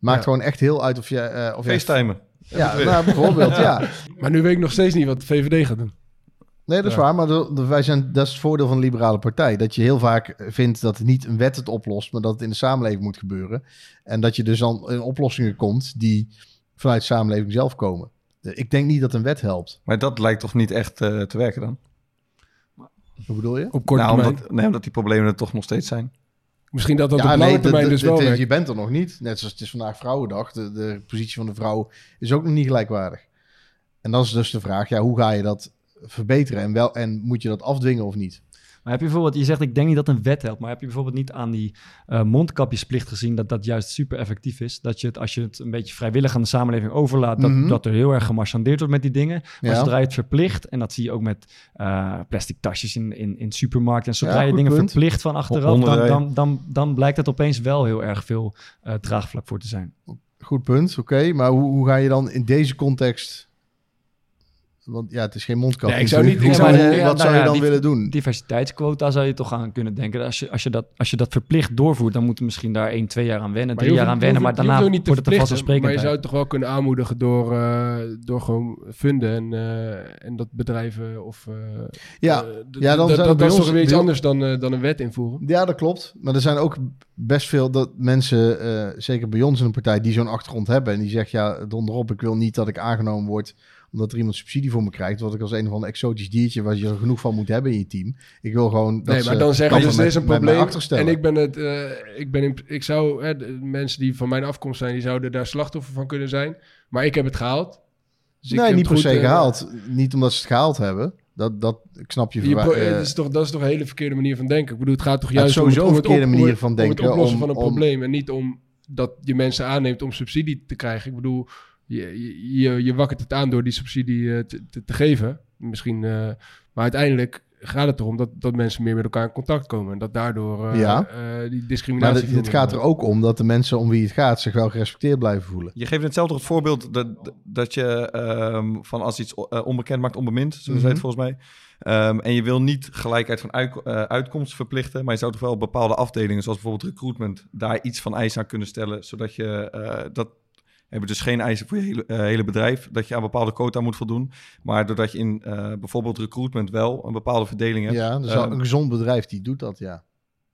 Maakt ja. gewoon echt heel uit of je... Uh, of FaceTimen. Je... Ja, ja nou, bijvoorbeeld, ja. Maar nu weet ik nog steeds niet wat de V V D gaat doen. Nee, dat is ja. waar, maar de, de, wij zijn, dat is het voordeel van de liberale partij. Dat je heel vaak vindt dat niet een wet het oplost, maar dat het in de samenleving moet gebeuren. En dat je dus dan in oplossingen komt die vanuit de samenleving zelf komen. Ik denk niet dat een wet helpt. Maar dat lijkt toch niet echt uh, te werken dan? Hoe bedoel je? Op korte nou, termijn? Omdat, nee, omdat die problemen er toch nog steeds zijn. Misschien dat dat ja, op lange nee, termijn dus wel werkt. Je bent er nog niet. Net zoals het is vandaag Vrouwendag. De, de positie van de vrouw is ook nog niet gelijkwaardig. En dan is dus de vraag, ja, hoe ga je dat verbeteren? En, wel, en moet je dat afdwingen of niet? Maar heb je bijvoorbeeld, je zegt ik denk niet dat een wet helpt, maar heb je bijvoorbeeld niet aan die uh, mondkapjesplicht gezien dat dat juist super effectief is? Dat je het, als je het een beetje vrijwillig aan de samenleving overlaat, dat, mm-hmm. dat er heel erg gemarchandeerd wordt met die dingen. Maar ja. zodra je het verplicht, en dat zie je ook met uh, plastic tasjes in, in, in supermarkten, en zodra ja, je dingen punt. verplicht van achteraf, dan, dan, dan, dan blijkt het opeens wel heel erg veel uh, draagvlak voor te zijn. Goed punt, oké. Okay. Maar hoe, hoe ga je dan in deze context... Want ja, het is geen mondkapje. Nee, ik zou niet, ik zou, ja, maar, ja, wat nou zou je dan die, willen doen? Diversiteitsquota zou je toch aan kunnen denken. Als je, als je, dat, als je dat verplicht doorvoert, dan moeten misschien daar één, twee jaar aan wennen, maar drie jaar aan wennen. Maar daarna wordt het een vanzelfsprekendheid. Maar je zou het toch wel kunnen aanmoedigen door, uh, door gewoon funden en, uh, en dat bedrijven of... Uh, ja, uh, d- ja, dan d- zijn d- dat is toch weer iets anders dan, uh, dan een wet invoeren. Ja, dat klopt. Maar er zijn ook best veel dat mensen, uh, zeker bij ons in de partij, die zo'n achtergrond hebben. En die zeggen, ja, donderop, ik wil niet dat ik aangenomen word omdat er iemand subsidie voor me krijgt, wat ik als een of ander exotisch diertje, waar je er genoeg van moet hebben in je team. Ik wil gewoon dat nee, maar dan zeggen dus er is een probleem. En ik ben het, uh, ik ben, in, ik zou hè, de mensen die van mijn afkomst zijn, die zouden daar slachtoffer van kunnen zijn. Maar ik heb het gehaald. Dus nee, ik niet per se uh, gehaald. Niet omdat ze het gehaald hebben. Dat, dat snap je. je verwa- pro- uh, dat, is toch, dat is toch een hele verkeerde manier van denken. Ik bedoel, het gaat toch juist om het, om, het op, manier van denken, om het oplossen om, van een om, probleem en niet om dat je mensen aanneemt om subsidie te krijgen. Ik bedoel. Je, je, je wakkert het aan door die subsidie te, te, te geven. Misschien, uh, maar uiteindelijk gaat het erom dat, dat mensen meer met elkaar in contact komen. En dat daardoor uh, ja. uh, die discriminatie... Maar de, het gaat er ook om dat de mensen om wie het gaat zich wel gerespecteerd blijven voelen. Je geeft hetzelfde het voorbeeld dat, dat je um, van als iets onbekend maakt onbemind, zo mm-hmm. zei het volgens mij. Um, en je wil niet gelijkheid van uit, uh, uitkomst verplichten, maar je zou toch wel bepaalde afdelingen, zoals bijvoorbeeld recruitment, daar iets van eisen aan kunnen stellen, zodat je uh, dat... hebben dus geen eisen voor je hele, uh, hele bedrijf dat je aan bepaalde quota moet voldoen. Maar doordat je in uh, bijvoorbeeld recruitment wel een bepaalde verdeling hebt. Ja, dus uh, een gezond bedrijf die doet dat, ja.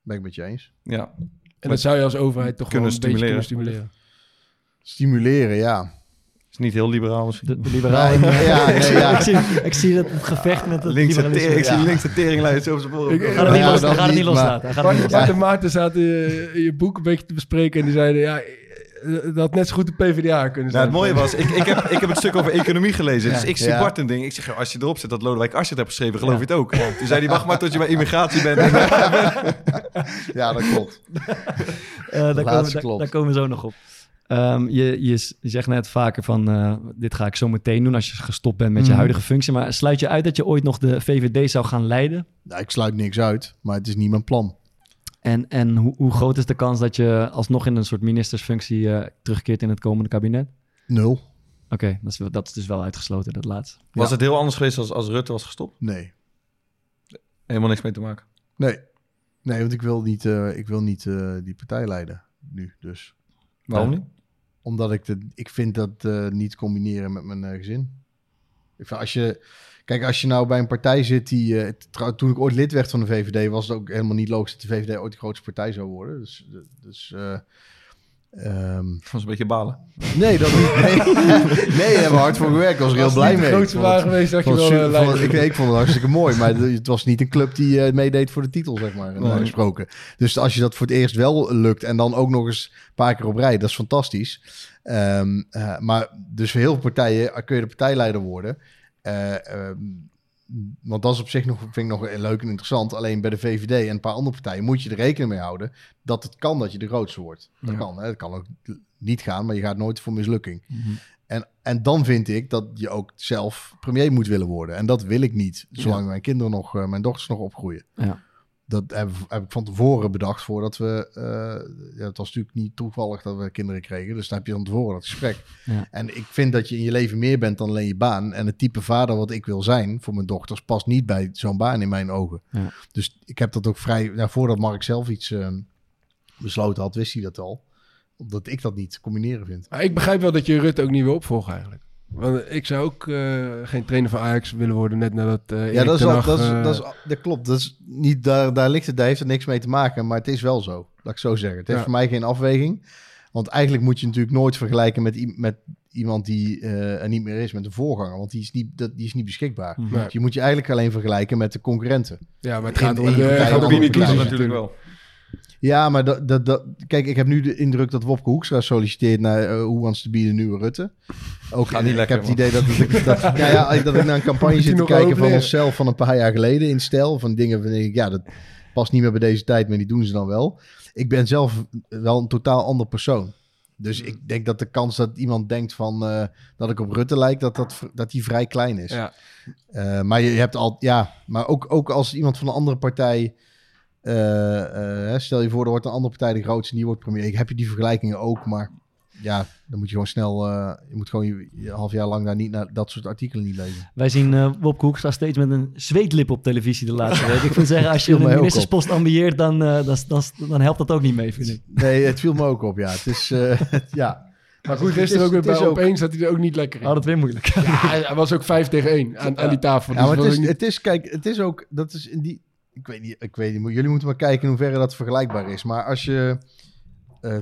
Ben ik met je eens. Ja. En maar dat zou je als overheid toch kunnen stimuleren. Kunnen stimuleren. Stimuleren, ja. Is niet heel liberaal misschien. De, liberaal. Ja, ja, ja, ja, ja. Ik, zie, ik zie dat het gevecht met het links liberalisme. Ter, ik ja. zie links de teringlijst zo op zijn bol. Ga het niet loslaten. Bart en Maarten zaten in je boek een beetje te bespreken en die zeiden... ja. Dat had net zo goed de P V D A kunnen zijn. Nou, het mooie was, ik, ik, heb, ik heb het stuk over economie gelezen. Dus ja, ik zie ja. Bart een ding. Ik zeg, als je erop zet dat Lodewijk Asscher heeft geschreven, geloof ja. je het ook? Ja. Toen zei hij, wacht maar tot je bij immigratie bent. Ja, dat klopt. Uh, daar, komen, klopt. Daar, daar komen we zo nog op. Um, je, je zegt net vaker van, uh, dit ga ik zo meteen doen als je gestopt bent met mm. je huidige functie. Maar sluit je uit dat je ooit nog de V V D zou gaan leiden? Nou, ik sluit niks uit, maar het is niet mijn plan. En, en hoe, hoe groot is de kans dat je alsnog in een soort ministersfunctie uh, terugkeert in het komende kabinet? Nul. Oké, okay, dat, dat is dus wel uitgesloten, dat laatste. Was ja. het heel anders geweest als, als Rutte was gestopt? Nee. Helemaal niks mee te maken? Nee, nee want ik wil niet, uh, ik wil niet uh, die partij leiden nu, dus. Waarom niet? Omdat ik, de, ik vind dat uh, niet combineren met mijn uh, gezin. Ik vind, als je... Kijk, als je nou bij een partij zit die... Uh, trouw, toen ik ooit lid werd van de V V D... was het ook helemaal niet logisch dat de V V D ooit de grootste partij zou worden. Dus... dus uh, um... Dat was een beetje balen. Nee, dat niet. Nee, nee daar hebben we hard voor gewerkt. Ik was er heel blij mee. Het grootste waren geweest dat je wel... Super, uh, vond, ik, ik vond het hartstikke mooi. Maar het was niet een club die uh, meedeed voor de titel, zeg maar. Nee. Gesproken. Dus als je dat voor het eerst wel lukt... en dan ook nog eens een paar keer op rij... dat is fantastisch. Um, uh, maar dus voor heel veel partijen... kun je de partijleider worden... Uh, uh, want dat is op zich nog, vind ik nog leuk en interessant. Alleen bij de V V D en een paar andere partijen moet je er rekening mee houden dat het kan dat je de grootste wordt. Dat ja. kan, hè? Dat kan ook niet gaan, maar je gaat nooit voor mislukking. Mm-hmm. En, en dan vind ik dat je ook zelf premier moet willen worden. En dat wil ik niet, zolang ja. mijn kinderen nog, uh, mijn dochters nog opgroeien. Ja. Dat heb, heb ik van tevoren bedacht voordat we... Uh, ja, het was natuurlijk niet toevallig dat we kinderen kregen. Dus dan heb je van tevoren dat gesprek. Ja. En ik vind dat je in je leven meer bent dan alleen je baan. En het type vader wat ik wil zijn voor mijn dochters... past niet bij zo'n baan in mijn ogen. Ja. Dus ik heb dat ook vrij... Nou, voordat Mark zelf iets uh, besloten had, wist hij dat al. Omdat ik dat niet combineren vind. Maar ik begrijp wel dat je Rutte ook niet wil opvolgen eigenlijk. Want ik zou ook uh, geen trainer van Ajax willen worden, net nadat uh, ja, dat, is al, dag, dat, is, uh, dat, is, dat klopt. Dat is niet, daar, daar ligt het, daar heeft er niks mee te maken. Maar het is wel zo, laat ik zo zeggen. Het heeft ja. voor mij geen afweging. Want eigenlijk moet je natuurlijk nooit vergelijken met, met iemand die uh, er niet meer is, met een voorganger. Want die is niet, dat, die is niet beschikbaar. Mm-hmm. Dus je moet je eigenlijk alleen vergelijken met de concurrenten. Ja, maar het gaat om de opiniekiezers natuurlijk wel. Ja, maar dat, dat, dat, kijk, ik heb nu de indruk dat Wopke Hoekstra solliciteert naar uh, Who Wants to Be de Nieuwe Rutte. Ook niet ik lekker, heb man. Het idee dat, dat, dat, dat, ja, ja, dat ik naar een campagne zit te kijken van onszelf van een paar jaar geleden in stijl. Van dingen van, ja, dat past niet meer bij deze tijd, maar die doen ze dan wel. Ik ben zelf wel een totaal ander persoon. Dus ik denk dat de kans dat iemand denkt van uh, dat ik op Rutte lijk, dat, dat, dat die vrij klein is. Ja. Uh, maar je hebt al, ja, maar ook, ook als iemand van een andere partij... Uh, uh, stel je voor, er wordt een andere partij de grootste en die wordt premier. Ik heb je die vergelijkingen ook, maar ja, dan moet je gewoon snel... Uh, je moet gewoon je, je half jaar lang daar niet naar dat soort artikelen niet lezen. Wij zien uh, Wopke Hoekstra steeds met een zweetlip op televisie de laatste week. Ik vind zeggen, als je een ministerspost ambieert, dan, uh, dan, dan, dan helpt dat ook niet mee, vind ik. Nee, het viel me ook op, ja. Het is... Uh, ja. Maar goed, gisteren ook weer bij opeens dat hij er ook niet lekker in. Oh, dat weer moeilijk. Ja, hij was ook vijf tegen één aan, ja. aan die tafel. Dus ja, maar het is, niet... het is, kijk, het is ook... Dat is in die... Ik weet niet, ik weet niet. Jullie moeten maar kijken in hoeverre dat vergelijkbaar is. Maar als je... Uh,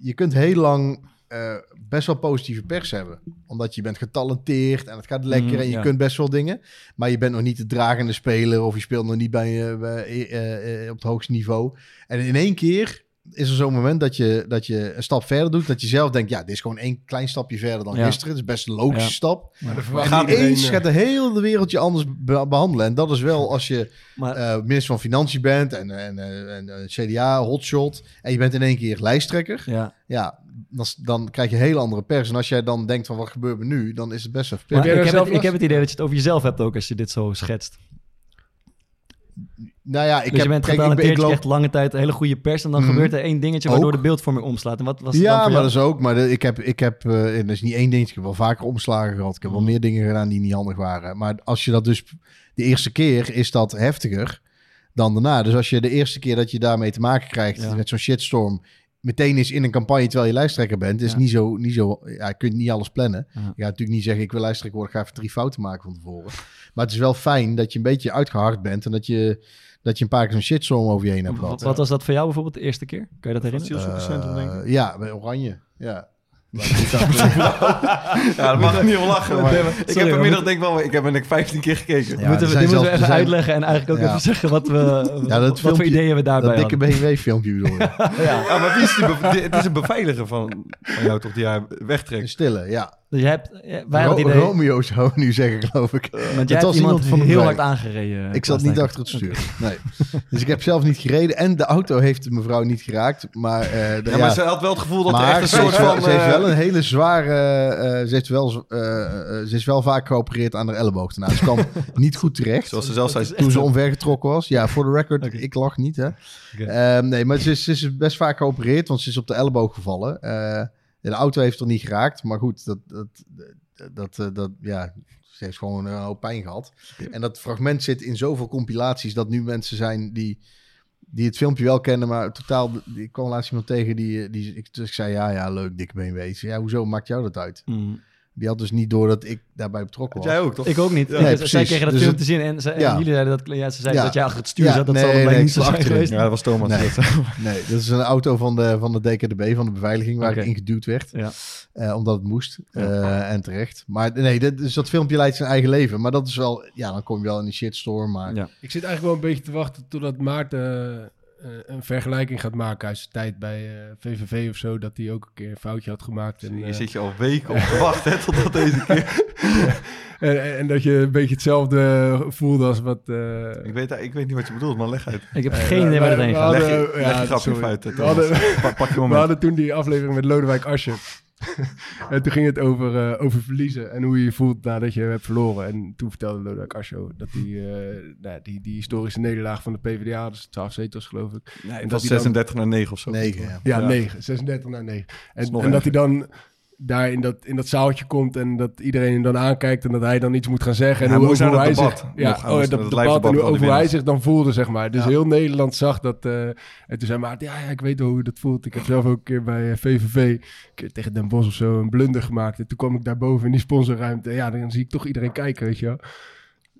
je kunt heel lang uh, best wel positieve pers hebben. Omdat je bent getalenteerd en het gaat lekker mm, en je ja. kunt best wel dingen. Maar je bent nog niet de dragende speler of je speelt nog niet bij, uh, bij uh, uh, op het hoogste niveau. En in één keer is er zo'n moment dat je, dat je een stap verder doet. Dat je zelf denkt, ja, dit is gewoon één klein stapje verder dan ja. gisteren. Het is best een logische ja. stap. Maar en ineens gaat de hele wereld je anders be- behandelen. En dat is wel als je maar, uh, minister van Financiën bent en, en, en, en C D A, hotshot. En je bent in één keer lijsttrekker. Ja. ja dan, dan krijg je een hele andere pers. En als jij dan denkt van, wat gebeurt er nu? Dan is het best wel verplicht. Ik, heb het, ik heb het idee dat je het over jezelf hebt ook als je dit zo schetst. Nou ja, ik dus heb, je bent getalenteerd, je echt lange tijd een hele goede pers... en dan mm, gebeurt er één dingetje waardoor ook de beeldvorming omslaat. En wat was ja, dan maar dat is ook... maar de, ik heb, ik heb uh, en dat is niet één dingetje... ik heb wel vaker omslagen gehad. Ik heb wel meer dingen gedaan die niet handig waren. Maar als je dat dus... de eerste keer is dat heftiger dan daarna. Dus als je de eerste keer dat je daarmee te maken krijgt... Ja. met zo'n shitstorm... meteen is in een campagne terwijl je lijsttrekker bent... is ja. niet zo... niet zo ja, je kunt niet alles plannen. Ja. Je gaat natuurlijk niet zeggen... ik wil lijsttrekker worden... ik ga even drie fouten maken van tevoren. Maar het is wel fijn dat je een beetje uitgehard bent... en dat je... dat je een paar keer zo'n shitstorm over je heen hebt gehad. Wat was dat voor jou bijvoorbeeld de eerste keer? Kan je dat herinneren? Uh, ja, bij Oranje. Ja. ja, dat mag ik niet om lachen. Maar. Sorry, ik heb vanmiddag moet... denk wel, ik heb ik vijftien keer gekeken. Ja, moeten we, dit moeten we even zijn... uitleggen en eigenlijk ook ja. even zeggen wat we, ja, dat wat filmpje, voor ideeën we daarbij dat hadden. Dat dikke B M W filmpje bedoel je. ja. ja, maar wie is die be- het is een beveiliger van, van jou toch die haar wegtrekt. Stille, ja. Dus je hebt, wij Ro- idee... Romeo zou nu zeggen, geloof ik. Want jij hebt iemand van heel hard aangereden. Ik zat niet achter het stuur. Nee. Dus ik heb zelf niet gereden. En de auto heeft de mevrouw niet geraakt. Maar, uh, de, ja, ja, maar ze had wel het gevoel dat er echt een soort van... Ze heeft wel een hele zware... Uh, ze, heeft wel, uh, ze is wel vaak geopereerd aan haar elleboog. Nou, ze kwam niet goed terecht. Zoals ze zelf zei. Toen ze omvergetrokken was. Ja, voor de record, okay. Ik lach niet. Hè. Okay. Uh, nee, maar ze is, ze is best vaak geopereerd. Want ze is op de elleboog gevallen. Uh, De auto heeft er niet geraakt, maar goed, dat, dat, dat, dat, dat, ja, ze heeft gewoon een hoop pijn gehad. En dat fragment zit in zoveel compilaties dat nu mensen zijn die, die het filmpje wel kennen, maar totaal... Ik kwam laatst iemand tegen, die, die, ik, dus ik zei, ja, ja, leuk, dikke B M W. Ja, hoezo, maakt jou dat uit? Mm. Die had dus niet door dat ik daarbij betrokken was. Jij ook, toch? Ik ook niet. Ja, nee, dus, zij kregen dat dus film te zien en, ze, en ja. jullie zeiden dat, ja, ze zeiden ja. dat jij achter het stuur ja, zat. Dat nee, zal nee, nee, niet zo zijn geweest. Ja, dat was Thomas. Nee, nee, dat is een auto van de, van de D K D B, van de beveiliging, waar okay. ik ingeduwd werd. Ja. Uh, omdat het moest. Uh, ja. En terecht. Maar nee, dat, dus dat filmpje leidt zijn eigen leven. Maar dat is wel... Ja, dan kom je wel in die shitstorm. Maar... Ja. Ik zit eigenlijk wel een beetje te wachten totdat Maarten... Uh... een vergelijking gaat maken uit zijn tijd bij uh, V V V of zo, dat hij ook een keer een foutje had gemaakt. En, Hier uh, zit je al weken op te wachten totdat deze keer. ja. en, en dat je een beetje hetzelfde voelde als wat... Uh... Ik, weet, ik weet niet wat je bedoelt, maar leg uit. Ik heb uh, geen idee waar het heen gaat. Leg je, ja, leg je grap even uit. We hadden, pak je we hadden toen die aflevering met Lodewijk Asscher. en toen ging het over, uh, over verliezen en hoe je je voelt nadat je hebt verloren. En toen vertelde Lodewijk Asscher dat die, uh, nou, die, die historische nederlaag van de P V D A, dus twaalf zetels geloof ik. Ja, en dat was zesendertig dan... naar negen of zo. negen, ja, negen, ja, ja. zesendertig naar negen. En, en dat hij dan daar in dat, in dat zaaltje komt en dat iedereen hem dan aankijkt en dat hij dan iets moet gaan zeggen. En ja, hoe, hoe, hoe hij zich, ja, nog, oh, ja, dat debat en hoe hij zich dan voelde, zeg maar. Dus ja. heel Nederland zag dat. Uh, en toen zei Maarten, ja, ja, ik weet wel hoe dat voelt. Ik heb zelf ook een keer bij V V V, een keer tegen Den Bosch of zo, een blunder gemaakt. En toen kwam ik daarboven in die sponsorruimte. Ja, dan zie ik toch iedereen kijken, weet je wel.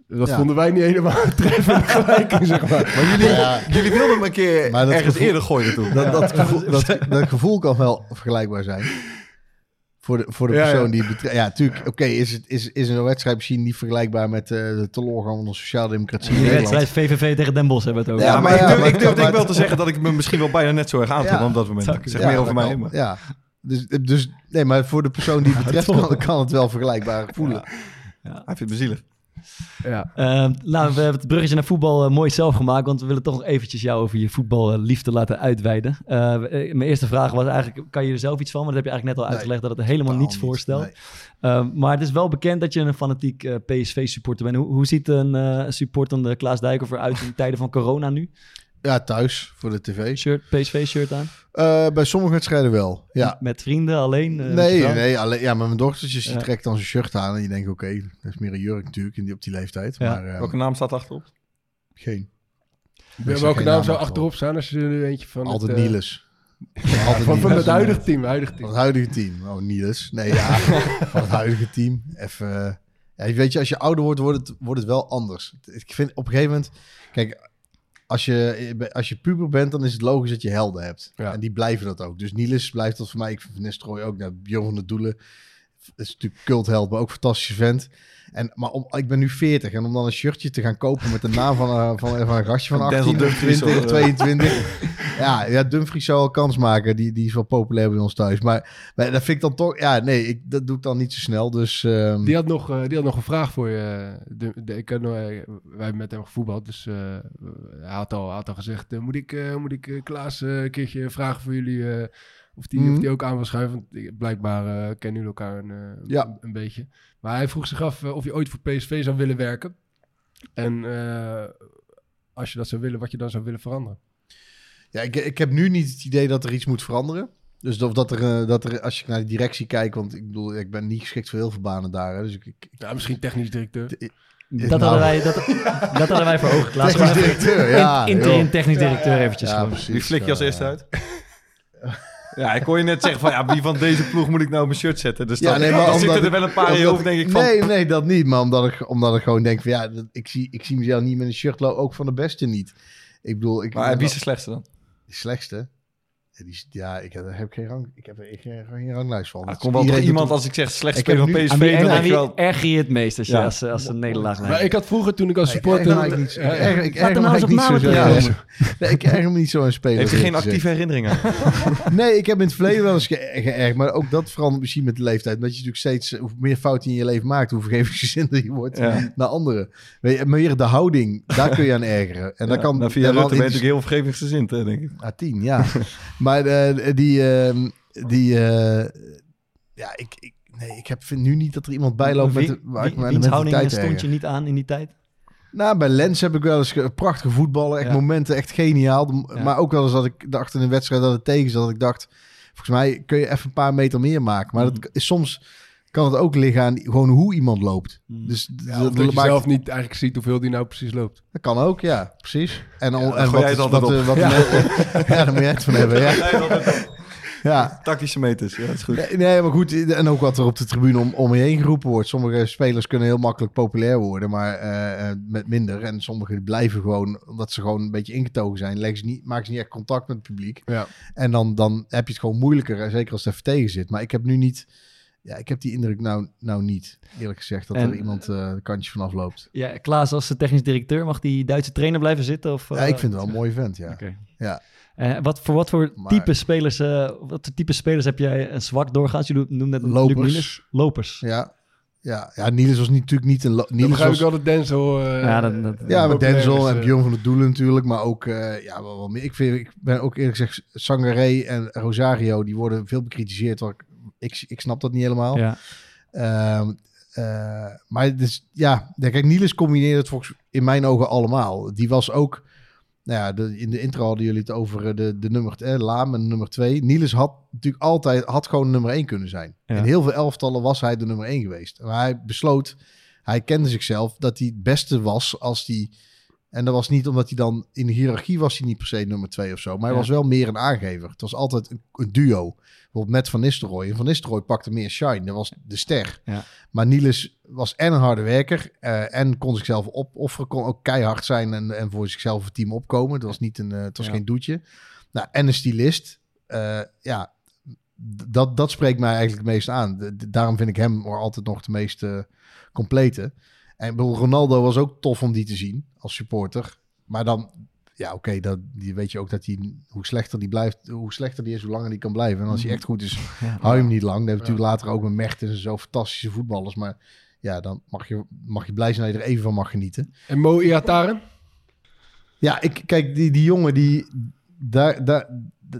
Dat ja. vonden wij niet helemaal treffend gelijk, zeg maar. Maar jullie, ja. jullie wilden hem een keer ergens gevoel, eerder gooien toe. Dat, ja. dat, gevoel, dat, dat gevoel kan wel vergelijkbaar zijn. Voor de, voor de persoon ja, ja. die het betreft. Ja, natuurlijk. Oké, okay, is, is, is een wedstrijd misschien niet vergelijkbaar met uh, de teleurgang van de sociaaldemocratie in Nederland. De wedstrijd V V V tegen Den Bosch hebben we het over. Ja, maar, ja, maar, ja, ik, maar ik durf denk wel te zeggen dat ik me misschien wel bijna net zo erg aanvoel ja, op dat moment. Zeg ja, meer over mij. Maar. Ja, dus, dus nee, maar voor de persoon die het betreft kan, kan het wel vergelijkbaar voelen. Ja. Ja. Hij vindt me zielig. Ja. Uh, nou, we hebben het bruggetje naar voetbal uh, mooi zelf gemaakt, want we willen toch nog eventjes jou over je voetballiefde laten uitweiden. Uh, mijn eerste vraag was eigenlijk, kan je er zelf iets van? Maar dat heb je eigenlijk net al uitgelegd, nee, dat het helemaal niets niet, voorstelt. Nee. Uh, maar het is wel bekend dat je een fanatiek uh, P S V-supporter bent. Hoe, hoe ziet een uh, supportende Klaas Dijkhoff eruit in tijden van corona nu? Ja, thuis voor de tv. Shirt, P S V-shirt aan? Uh, bij sommige wedstrijden wel, ja. Met vrienden, alleen? Uh, nee, nee alleen, ja, maar mijn dochtertjes, die ja. trekt dan zijn shirt aan en je denkt, oké, okay, dat is meer een jurk natuurlijk in die, op die leeftijd. Ja. Maar, uh, welke naam staat achterop? Geen. Ja, welke geen naam zou achterop staan als je er nu eentje van... Altijd het, uh, Niels. Ja, Altijd van, van het huidige team, huidige team. Van het huidige team. Oh, Niels. Nee, ja. Van het huidige team. Even... Ja, weet je, als je ouder wordt, wordt het, wordt het wel anders. Ik vind op een gegeven moment... Kijk... Als je, als je puber bent, dan is het logisch dat je helden hebt. Ja. En die blijven dat ook. Dus Niels blijft dat voor mij. Ik vind Van Nistelrooy ook. Nou, Björn van de Doelen is natuurlijk cultheld, maar ook een fantastische vent. En, maar om, ik ben nu veertig. En om dan een shirtje te gaan kopen met de naam van, uh, van, van een gastje van achttien, Dumfries, twintig of tweeëntwintig. ja, ja, Dumfries zou wel kans maken. Die, die is wel populair bij ons thuis. Maar, maar dat vind ik dan toch... Ja, nee, ik, dat doe ik dan niet zo snel. Dus, um... die, had nog, uh, die had nog een vraag voor je. De, de, ik had nog, uh, wij hebben met hem gevoetbald. Dus uh, hij had al, had al gezegd... Uh, moet ik, uh, moet ik uh, Klaas uh, een keertje vragen voor jullie... Uh, Of die, mm-hmm. of die ook aan wil schuiven. Want blijkbaar uh, kennen jullie elkaar een, uh, ja. een beetje. Maar hij vroeg zich af uh, of je ooit voor P S V zou willen werken. En uh, als je dat zou willen, wat je dan zou willen veranderen. Ja, ik, ik heb nu niet het idee dat er iets moet veranderen. Dus of dat er, uh, dat er, als je naar de directie kijkt... Want ik bedoel, ik ben niet geschikt voor heel veel banen daar. Hè, dus ik, ik, ja, misschien technisch directeur. T- Dat, nou, hadden wij, dat, dat hadden wij voor ogen. Technisch directeur, ja. Interim technisch directeur ja, ja. eventjes. Ja, precies, die flik je als eerste uit. Ja, ik hoor je net zeggen van, ja, wie van deze ploeg moet ik nou op mijn shirt zetten? Dus ja, dan, nee, maar dan zitten er wel een paar in je hoofd, denk ik. Van... Nee, nee, dat niet. Maar omdat ik, omdat ik gewoon denk van, ja, dat, ik, zie, ik zie mezelf niet met een shirt lopen, ook van de beste niet. Ik bedoel... Ik, maar wie is de slechtste dan? De slechtste? Ja, die, ja ik heb, heb geen rang, ik heb er geen, geen ranglijst van. Er komt wel toch iemand, als ik zeg slecht spelen van P S V... Aan wie, dan aan wie wel... erger je het meest als, je, ja. als, als een nederlaag lijkt? Maar ik had vroeger, toen ik als supporter... Ja, ik erger niet, ja, ik erger nou me nou niet, ja, ja. nee, niet zo aan spelen. Heeft je geen actieve herinneringen? Nee, ik heb in het verleden wel eens geërgerd. Maar ook dat verandert misschien met de leeftijd. Omdat je natuurlijk steeds... Hoe meer fouten je in je leven maakt... Hoe vergevingsgezinder je wordt ja. naar anderen. Maar de houding, daar kun je aan ergeren. En ja, daar kan... Nou, via Rutte ben je natuurlijk heel vergevingsgezind, denk ik. A tien, ja. Maar uh, die, uh, die uh, ja, ik, ik, nee, ik heb, vind nu niet dat er iemand bijloopt met de, waar ik me aan de houding stond je niet aan in die tijd? Nou, bij Lens heb ik wel eens prachtige voetballen, echt ja. momenten, echt geniaal. Ja. Maar ook wel eens dat ik dacht in een wedstrijd dat het tegen zat, dat ik dacht, volgens mij kun je even een paar meter meer maken. Maar mm. dat is soms... kan het ook liggen aan gewoon hoe iemand loopt. Dus ja, dat, dat je maakt... zelf niet eigenlijk ziet hoeveel die nou precies loopt. Dat kan ook, ja, precies. En, al, ja, en wat, is, wat, wat ja. ja. ja, daar moet je het van hebben. Ja. ja. Tactische meters, ja, dat is goed. Nee, nee, maar goed, en ook wat er op de tribune om, om je heen geroepen wordt. Sommige spelers kunnen heel makkelijk populair worden, maar uh, met minder. En sommigen blijven gewoon, omdat ze gewoon een beetje ingetogen zijn, leggen ze niet, maken ze niet echt contact met het publiek. Ja. En dan, dan heb je het gewoon moeilijker, zeker als het even tegen zit. Maar ik heb nu niet... Ja, ik heb die indruk nou, nou niet, eerlijk gezegd, dat en, er iemand uh, de kantjes vanaf loopt. Ja, Klaas als de technisch directeur, mag die Duitse trainer blijven zitten? Of, uh, ja, ik vind het wel een mooi vent, ja. Okay. ja. Uh, wat voor, wat voor maar, type spelers, uh, wat type spelers heb jij een zwak doorgaans? Je noemt net Lopers. Lopers. Ja. Ja, ja, Niels was natuurlijk niet een... Lo- Niels dan was... ik altijd Denzel. Uh, ja, dat, dat, ja, met Denzel en Björn van de Doelen natuurlijk. Maar ook, uh, ja, wel, wel meer. Ik, vind, ik ben ook eerlijk gezegd, Sangaré en Rosario, die worden veel bekritiseerd. Ik, ik, ik snap dat niet helemaal. Ja. Uh, uh, maar dus, ja, kijk, Niels combineerde het volgens in mijn ogen allemaal. Die was ook... Nou ja, de, in de intro hadden jullie het over de, de nummer, eh, Laam en nummer twee. Niels had natuurlijk altijd, had gewoon nummer één kunnen zijn. Ja. In heel veel elftallen was hij de nummer één geweest. Maar hij besloot, hij kende zichzelf, dat hij het beste was als hij... En dat was niet omdat hij dan... In de hiërarchie was hij niet per se nummer twee of zo. Maar hij ja. was wel meer een aangever. Het was altijd een, een duo. Bijvoorbeeld met Van Nistelrooy. En Van Nistelrooy pakte meer shine. Dat was de ster. Ja. Maar Niels was en een harde werker. Uh, en kon zichzelf opofferen. Kon ook keihard zijn. En, en voor zichzelf het team opkomen. Het was, niet een, uh, het was ja. geen doetje. Nou, en een stylist. Uh, ja, dat, dat spreekt mij eigenlijk het meest aan. De, de, daarom vind ik hem altijd nog de meest uh, complete. En Ronaldo was ook tof om die te zien als supporter. Maar dan, ja oké, okay, dat die weet je ook dat hij, hoe slechter die blijft, hoe slechter die is, hoe langer die kan blijven. En als hij echt goed is, ja, hou je hem niet lang. Dan hebben we ja. natuurlijk later ook met Mertens en zo fantastische voetballers. Maar ja, dan mag je, mag je blij zijn dat je er even van mag genieten. En Mo Ihattaren? Ja, ik, kijk, die, die jongen, die, daar, daar,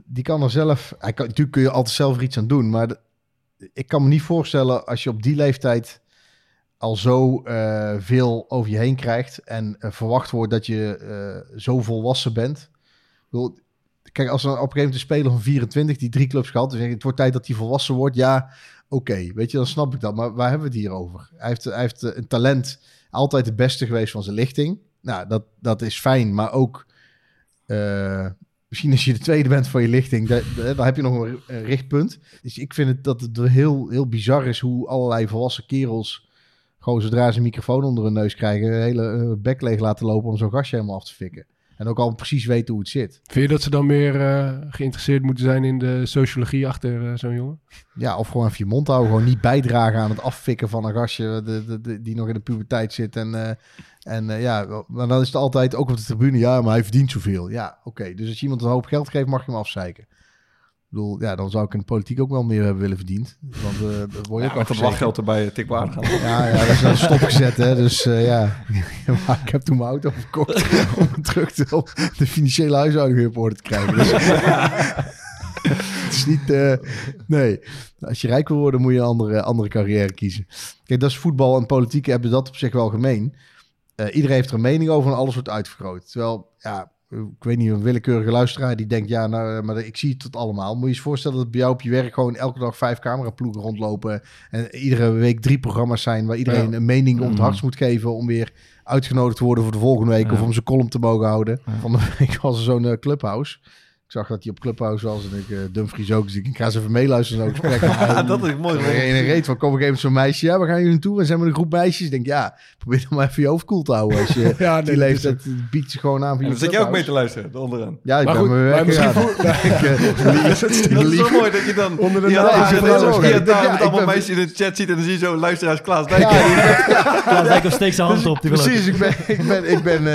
die kan er zelf... Hij kan, natuurlijk kun je altijd zelf er iets aan doen. Maar de, ik kan me niet voorstellen als je op die leeftijd... al zo uh, veel over je heen krijgt en uh, verwacht wordt dat je uh, zo volwassen bent. Ik bedoel, kijk, als er op een gegeven moment een speler van vierentwintig die drie clubs gehad, dus het wordt tijd dat hij volwassen wordt. Ja, oké, okay, weet je, dan snap ik dat. Maar waar hebben we het hier over? Hij heeft, hij heeft uh, een talent, altijd de beste geweest van zijn lichting. Nou, dat, dat is fijn, maar ook uh, misschien als je de tweede bent van je lichting, dan, dan heb je nog een, een richtpunt. Dus ik vind het dat het heel, heel bizar is hoe allerlei volwassen kerels gewoon zodra ze een microfoon onder hun neus krijgen... een hele bek leeg laten lopen om zo'n gastje helemaal af te fikken. En ook al precies weten hoe het zit. Vind je dat ze dan meer uh, geïnteresseerd moeten zijn... in de sociologie achter uh, zo'n jongen? Ja, of gewoon even je mond houden. Gewoon niet bijdragen aan het affikken van een gastje... De, de, de, die nog in de puberteit zit. En, uh, en uh, ja, maar dan is het altijd, ook op de tribune... ja, maar hij verdient zoveel. Ja, oké. Okay. Dus als je iemand een hoop geld geeft, mag je hem afzeiken. Ik bedoel, ja, dan zou ik in de politiek ook wel meer hebben willen verdiend. Want uh, dat word je ja, ook met wachtgeld erbij tikbaar. Ja, ja, dat is nou stopgezet, hè. Dus uh, ja, maar ik heb toen mijn auto verkocht om het terug te, op de financiële huishouding weer op orde te krijgen. Dus, ja. Het is niet... Uh, nee, als je rijk wil worden, moet je een andere, andere carrière kiezen. Kijk, dat is voetbal en politiek hebben dat op zich wel gemeen. Uh, iedereen heeft er een mening over en alles wordt uitvergroot. Terwijl, ja... Ik weet niet, een willekeurige luisteraar die denkt... ja, nou, maar ik zie het tot allemaal. Moet je eens voorstellen dat bij jou op je werk... gewoon elke dag vijf cameraploegen rondlopen... en iedere week drie programma's zijn... waar iedereen ja. een mening om het hart moet geven... om weer uitgenodigd te worden voor de volgende week... Ja. of om zijn column te mogen houden. Ja. Van de week was er zo'n uh, Clubhouse... Ik zag dat hij op Clubhouse was en ik uh, Dumfries ook. Dus ik ga eens even meeluisteren naar zo'n gesprek. Ja, dat is mooi. En reed van, kom op een gegeven moment zo'n meisje. Ja, we gaan hier naartoe en zijn we een groep meisjes. Ik denk, ja, probeer dan maar even je hoofd koel te houden. Als je ja, die nee, leeftijd het biedt ze gewoon aan. En dan zit jij ook mee te luisteren, de onderaan. Ja, ik maar ben goed, mijn werk misschien voor... ja, ik, uh, dat is zo mooi dat je dan onder de naam met allemaal meisjes in de chat ziet. En dan zie je zo luisteraars Klaas Dijkhoff. Klaas Dijkhoff steekt zijn hand op. Precies, ik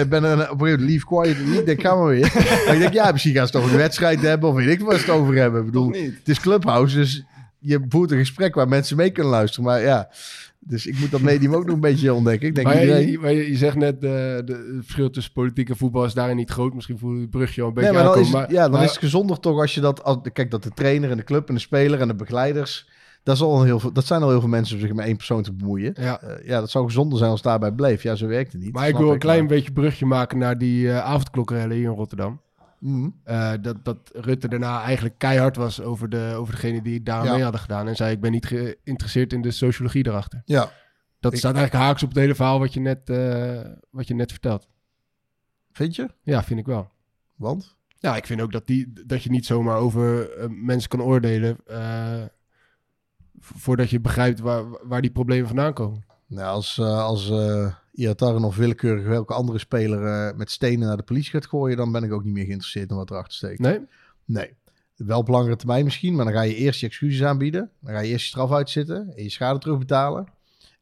ben een op een lief quiet. Ik denk, ga maar weer. Ik denk, ja, misschien gaan ze toch wedstrijd hebben of weet ik wat het over hebben. Ik bedoel, het is Clubhouse, dus je voert een gesprek waar mensen mee kunnen luisteren. Maar ja, dus ik moet dat medium ook nog een beetje ontdekken. Ik denk maar iedereen... je, maar je, je zegt net, uh, de, het verschil tussen politiek en voetbal is daarin niet groot. Misschien voel je het brugje al een beetje nee, maar dan aankomt, is, maar, Ja, dan maar... is het gezonder toch als je dat... Als, kijk, dat de trainer en de club en de speler en de begeleiders... Dat, is al heel veel, dat zijn al heel veel mensen om zich met één persoon te bemoeien. Ja. Uh, ja, dat zou gezonder zijn als het daarbij bleef. Ja, zo werkt het niet. Maar ik wil een ik, klein maar. beetje brugje maken naar die uh, avondklokkerellen hier in Rotterdam. Mm-hmm. Uh, dat, dat Rutte daarna eigenlijk keihard was over, de, over degene die het daar ja. mee hadden gedaan. En zei, ik ben niet geïnteresseerd in de sociologie erachter. Ja. Dat ik, staat eigenlijk haaks op het hele verhaal wat je net, uh, wat je net vertelt. Vind je? Ja, vind ik wel. Want? Ja, ik vind ook dat, die, dat je niet zomaar over uh, mensen kan oordelen... Uh, voordat je begrijpt waar, waar die problemen vandaan komen. Nou, als... Uh, als uh... Ihattaren of willekeurig welke andere speler uh, met stenen naar de politie gaat gooien... dan ben ik ook niet meer geïnteresseerd in wat erachter steekt. Nee? Nee. Wel op langere termijn misschien, maar dan ga je eerst je excuses aanbieden. Dan ga je eerst je straf uitzitten en je schade terugbetalen.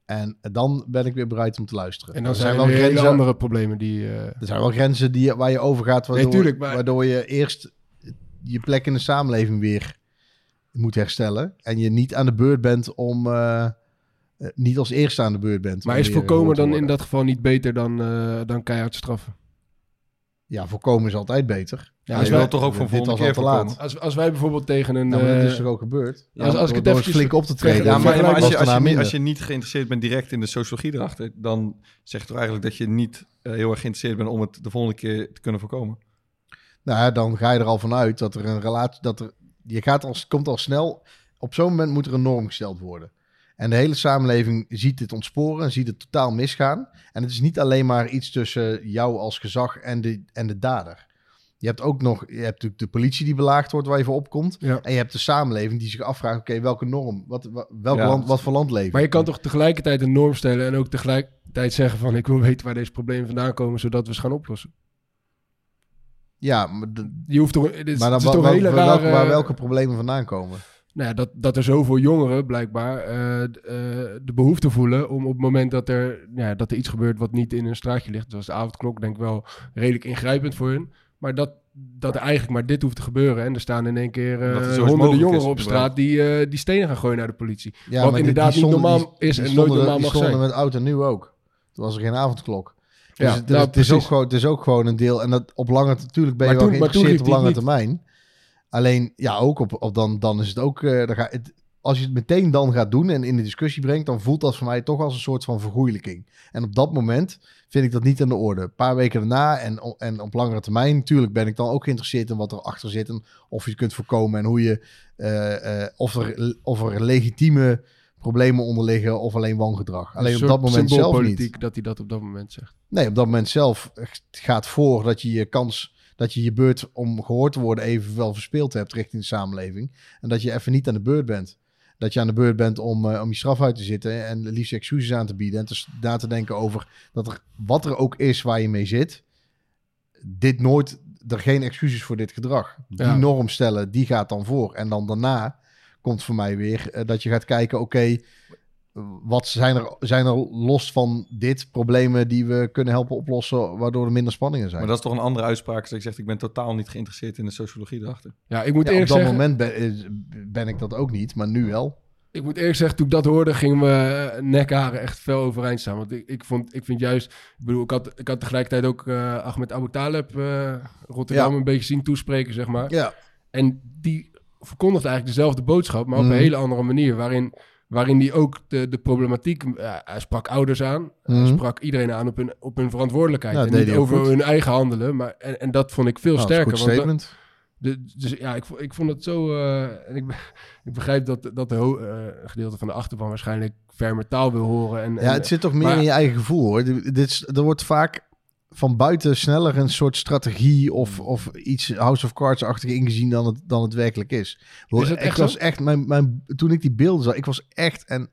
En dan ben ik weer bereid om te luisteren. En dan er zijn er wel grenzen, andere problemen die... Uh... Er zijn wel grenzen die, waar je over gaat, waardoor, nee, tuurlijk, maar... waardoor je eerst je plek in de samenleving weer moet herstellen. En je niet aan de beurt bent om... Uh, Uh, niet als eerste aan de beurt bent. Maar is voorkomen dan in dat geval niet beter dan, uh, dan keihard straffen? Ja, voorkomen is altijd beter. Ja, is wel toch ook van volgende keer te laat. Als, als wij bijvoorbeeld tegen een... Nou, dat is toch ook gebeurd? Ja, als, als door, ik het even flink op te treden. Ja, maar, maar als, je, als, je, als je niet geïnteresseerd bent direct in de sociologie erachter... dan zegt toch eigenlijk dat je niet uh, heel erg geïnteresseerd bent... om het de volgende keer te kunnen voorkomen? Nou, dan ga je er al vanuit dat er een relatie... dat er, je gaat als, komt al snel... Op zo'n moment moet er een norm gesteld worden. En de hele samenleving ziet dit ontsporen en ziet het totaal misgaan. En het is niet alleen maar iets tussen jou als gezag en de, en de dader. Je hebt ook nog, je hebt natuurlijk de politie die belaagd wordt waar je voor opkomt. Ja. En je hebt de samenleving die zich afvraagt, oké, okay, welke norm? Wat, welk ja. land, wat voor land leven? Maar je kan toch tegelijkertijd een norm stellen en ook tegelijkertijd zeggen van... ik wil weten waar deze problemen vandaan komen, zodat we ze gaan oplossen. Ja, maar, de, je hoeft toch, dit, maar, dan, is toch wel, hele rare... welke, waar welke problemen vandaan komen? Nou ja, dat, dat er zoveel jongeren blijkbaar uh, uh, de behoefte voelen om op het moment dat er, ja, dat er iets gebeurt wat niet in hun straatje ligt. Zoals de avondklok, denk ik wel redelijk ingrijpend voor hun. Maar dat, dat er eigenlijk maar dit hoeft te gebeuren. En er staan in één keer uh, honderden jongeren is, op straat die, uh, die stenen gaan gooien naar de politie. Ja, wat inderdaad die, die zonde, niet normaal die, is die en zonde, nooit normaal mag zijn. Die met oud en nieuw ook. Toen was er geen avondklok. Dus ja, het, nou, het, is ook gewoon, het is ook gewoon een deel. En dat op lange, natuurlijk ben je maar wel toen, geïnteresseerd op lange termijn. Alleen, ja, ook op, op dan, dan is het ook... Uh, dan ga, het, als je het meteen dan gaat doen en in de discussie brengt... dan voelt dat voor mij toch als een soort van vergoeilijking. En op dat moment vind ik dat niet aan de orde. Een paar weken daarna en, en op langere termijn... natuurlijk ben ik dan ook geïnteresseerd in wat erachter zit... en of je het kunt voorkomen en hoe je... Uh, uh, of, er, of er legitieme problemen onder liggen of alleen wangedrag. Alleen op dat moment zelf niet. Dat hij dat op dat moment zegt. Nee, op dat moment zelf gaat voor dat je je kans... dat je je beurt om gehoord te worden evenwel verspeeld hebt richting de samenleving. En dat je even niet aan de beurt bent. Dat je aan de beurt bent om, uh, om je straf uit te zitten en liefst excuses aan te bieden. En te, na te denken over dat er wat er ook is waar je mee zit, dit nooit, er geen excuses voor dit gedrag. Die ja. norm stellen, die gaat dan voor. En dan daarna komt voor mij weer uh, dat je gaat kijken, oké, okay, wat zijn er, zijn er los van dit problemen die we kunnen helpen oplossen, waardoor er minder spanningen zijn? Maar dat is toch een andere uitspraak als ik zeg, ik ben totaal niet geïnteresseerd in de sociologie daarachter. Ja, ik moet ja, eerlijk op dat zeggen, moment ben, ben ik dat ook niet, maar nu wel. Ik moet eerlijk zeggen, toen ik dat hoorde, gingen mijn nekharen echt fel overeind staan. Want ik, ik, vond, ik vind juist, ik bedoel, ik had, ik had tegelijkertijd ook uh, Ahmed Abutaleb uh, Rotterdam ja. een beetje zien toespreken, zeg maar. Ja. En die verkondigde eigenlijk dezelfde boodschap, maar op mm. een hele andere manier, waarin... waarin die ook de, de problematiek... Ja, hij sprak ouders aan. Mm-hmm. Hij sprak iedereen aan op hun, op hun verantwoordelijkheid. Ja, en niet over goed. hun eigen handelen. Maar, en, en dat vond ik veel nou, sterker. Dat is een goed statement. Want dat, dus ja, ik, ik vond het zo... Uh, en ik, ik begrijp dat, dat de ho- uh, gedeelte van de achterban... waarschijnlijk ferme taal wil horen. En, ja, en, het zit toch meer maar, in je eigen gevoel, hoor. Dit, dit, er wordt vaak van buiten sneller een soort strategie... of, of iets House of Cards-achtig ingezien dan het, dan het werkelijk is. Is het echt ik was echt mijn, mijn, toen ik die beelden zag, ik was echt... en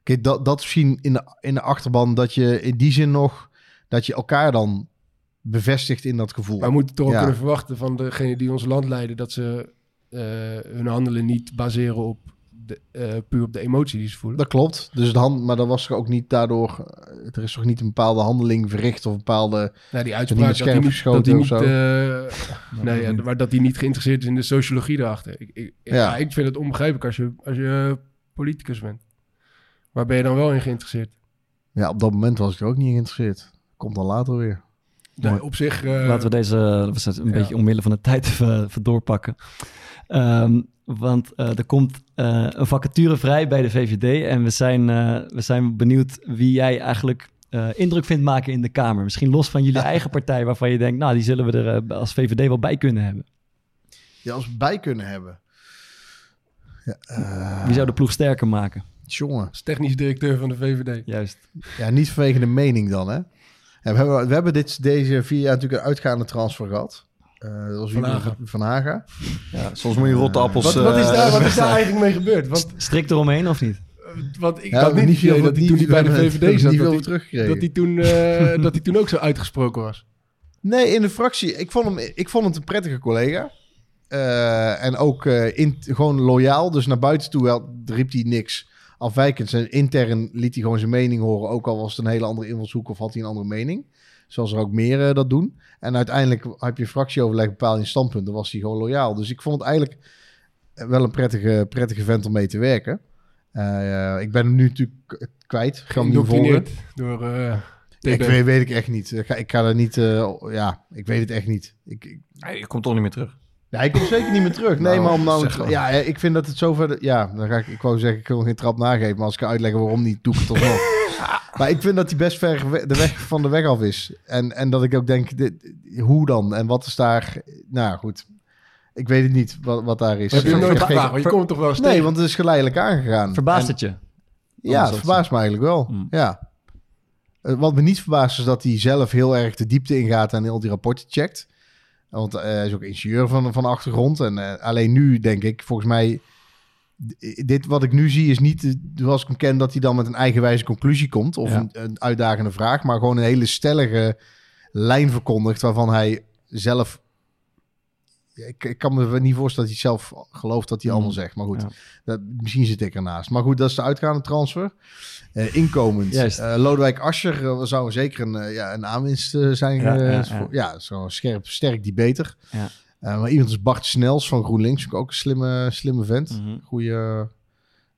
okay, dat, dat zien in de, in de achterban, dat je in die zin nog... dat je elkaar dan bevestigt in dat gevoel. Maar we moeten toch ook ja. kunnen verwachten van degene die ons land leiden... dat ze uh, hun handelen niet baseren op de, uh, puur op de emotie die ze voelen. Dat klopt, dus de hand, maar dat was er ook niet daardoor... er is toch niet een bepaalde handeling verricht of een bepaalde... Nou, die uitspraak dat hij niet... Dat die niet uh, nee, ja, maar dat hij niet geïnteresseerd is in de sociologie erachter. Ik, ik, ja. Ja, ik vind het onbegrijpelijk als je, als je politicus bent. Waar ben je dan wel in geïnteresseerd? Ja, op dat moment was ik er ook niet in geïnteresseerd. Komt dan later weer. Nee, op zich... Uh, Laten we deze een ja. beetje omwille van de tijd even, even doorpakken. Um, Want uh, er komt uh, een vacature vrij bij de V V D. En we zijn, uh, we zijn benieuwd wie jij eigenlijk uh, indruk vindt maken in de Kamer. Misschien los van jullie eigen partij, waarvan je denkt... nou, die zullen we er uh, als V V D wel bij kunnen hebben. Ja, als bij kunnen hebben. Ja, uh... Wie zou de ploeg sterker maken? Jongen. Als technisch directeur van de V V D. Juist. Ja, niet vanwege de mening dan, hè? Ja, we hebben, we hebben dit, deze vier jaar natuurlijk een uitgaande transfer gehad. Uh, dat was Van Haga. Van Haga. Ja, soms moet je rotte appels... Uh, wat, wat, is daar, wat is daar eigenlijk mee gebeurd? Want, strikt eromheen of niet? Want ik ja, had niet niet veel dat hij toen niet bij de V V D zat... dat hij toen, uh, toen ook zo uitgesproken was. Nee, in de fractie. Ik vond hem, ik vond hem een prettige collega. Uh, en ook uh, in, gewoon loyaal. Dus naar buiten toe wel, riep hij niks afwijkends. En intern liet hij gewoon zijn mening horen. Ook al was het een hele andere invalshoek of had hij een andere mening. Zoals er ook meer uh, dat doen. En uiteindelijk heb je fractieoverleg bepaald in standpunt. Dan was hij gewoon loyaal. Dus ik vond het eigenlijk wel een prettige, prettige vent om mee te werken. Uh, ik ben hem nu natuurlijk kwijt. Ik ga hem nu volgen. Door, uh, ik weet, weet ik echt niet. Ik ga, ik ga er niet... Uh, ja, ik weet het echt niet. Ik, ik... Nee, je komt toch niet meer terug. Ja, ik kom zeker niet meer terug. Nee, nou, man, nou, maar. Ja, ik vind dat het zover... Ja, dan ga ik, ik wou zeggen, ik wil geen trap nageven. Maar als ik ga uitleggen waarom niet, doe ik het toch nog. Maar ik vind dat hij best ver de weg van de weg af is. En, en dat ik ook denk, dit, hoe dan? En wat is daar... Nou, goed. Ik weet het niet, wat, wat daar is. Maar heb je nooit geen... vragen, je komt toch wel eens tegen? Nee, want het is geleidelijk aangegaan. Verbaast en... het je? Ja, het verbaast me eigenlijk wel. Mm. Ja. Wat me niet verbaast is dat hij zelf heel erg de diepte ingaat en al die rapporten checkt. Want hij is ook ingenieur van, van achtergrond. En uh, alleen nu denk ik, volgens mij... Dit wat ik nu zie is niet, zoals ik hem ken, dat hij dan met een eigenwijze conclusie komt. Of ja. een, een uitdagende vraag. Maar gewoon een hele stellige lijn verkondigt waarvan hij zelf... Ik, ik kan me niet voorstellen dat hij zelf gelooft dat hij allemaal zegt. Maar goed, ja. dat, misschien zit ik ernaast. Maar goed, dat is de uitgaande transfer. Uh, inkomend. Uh, Lodewijk Asscher uh, zou zeker een, uh, ja, een aanwinst uh, zijn. Ja, uh, ja, voor, ja. ja zo scherp, sterk die beter. Ja. Uh, maar iemand als Bart Snels van GroenLinks. Ook een slimme, slimme vent. Mm-hmm. Goeie uh,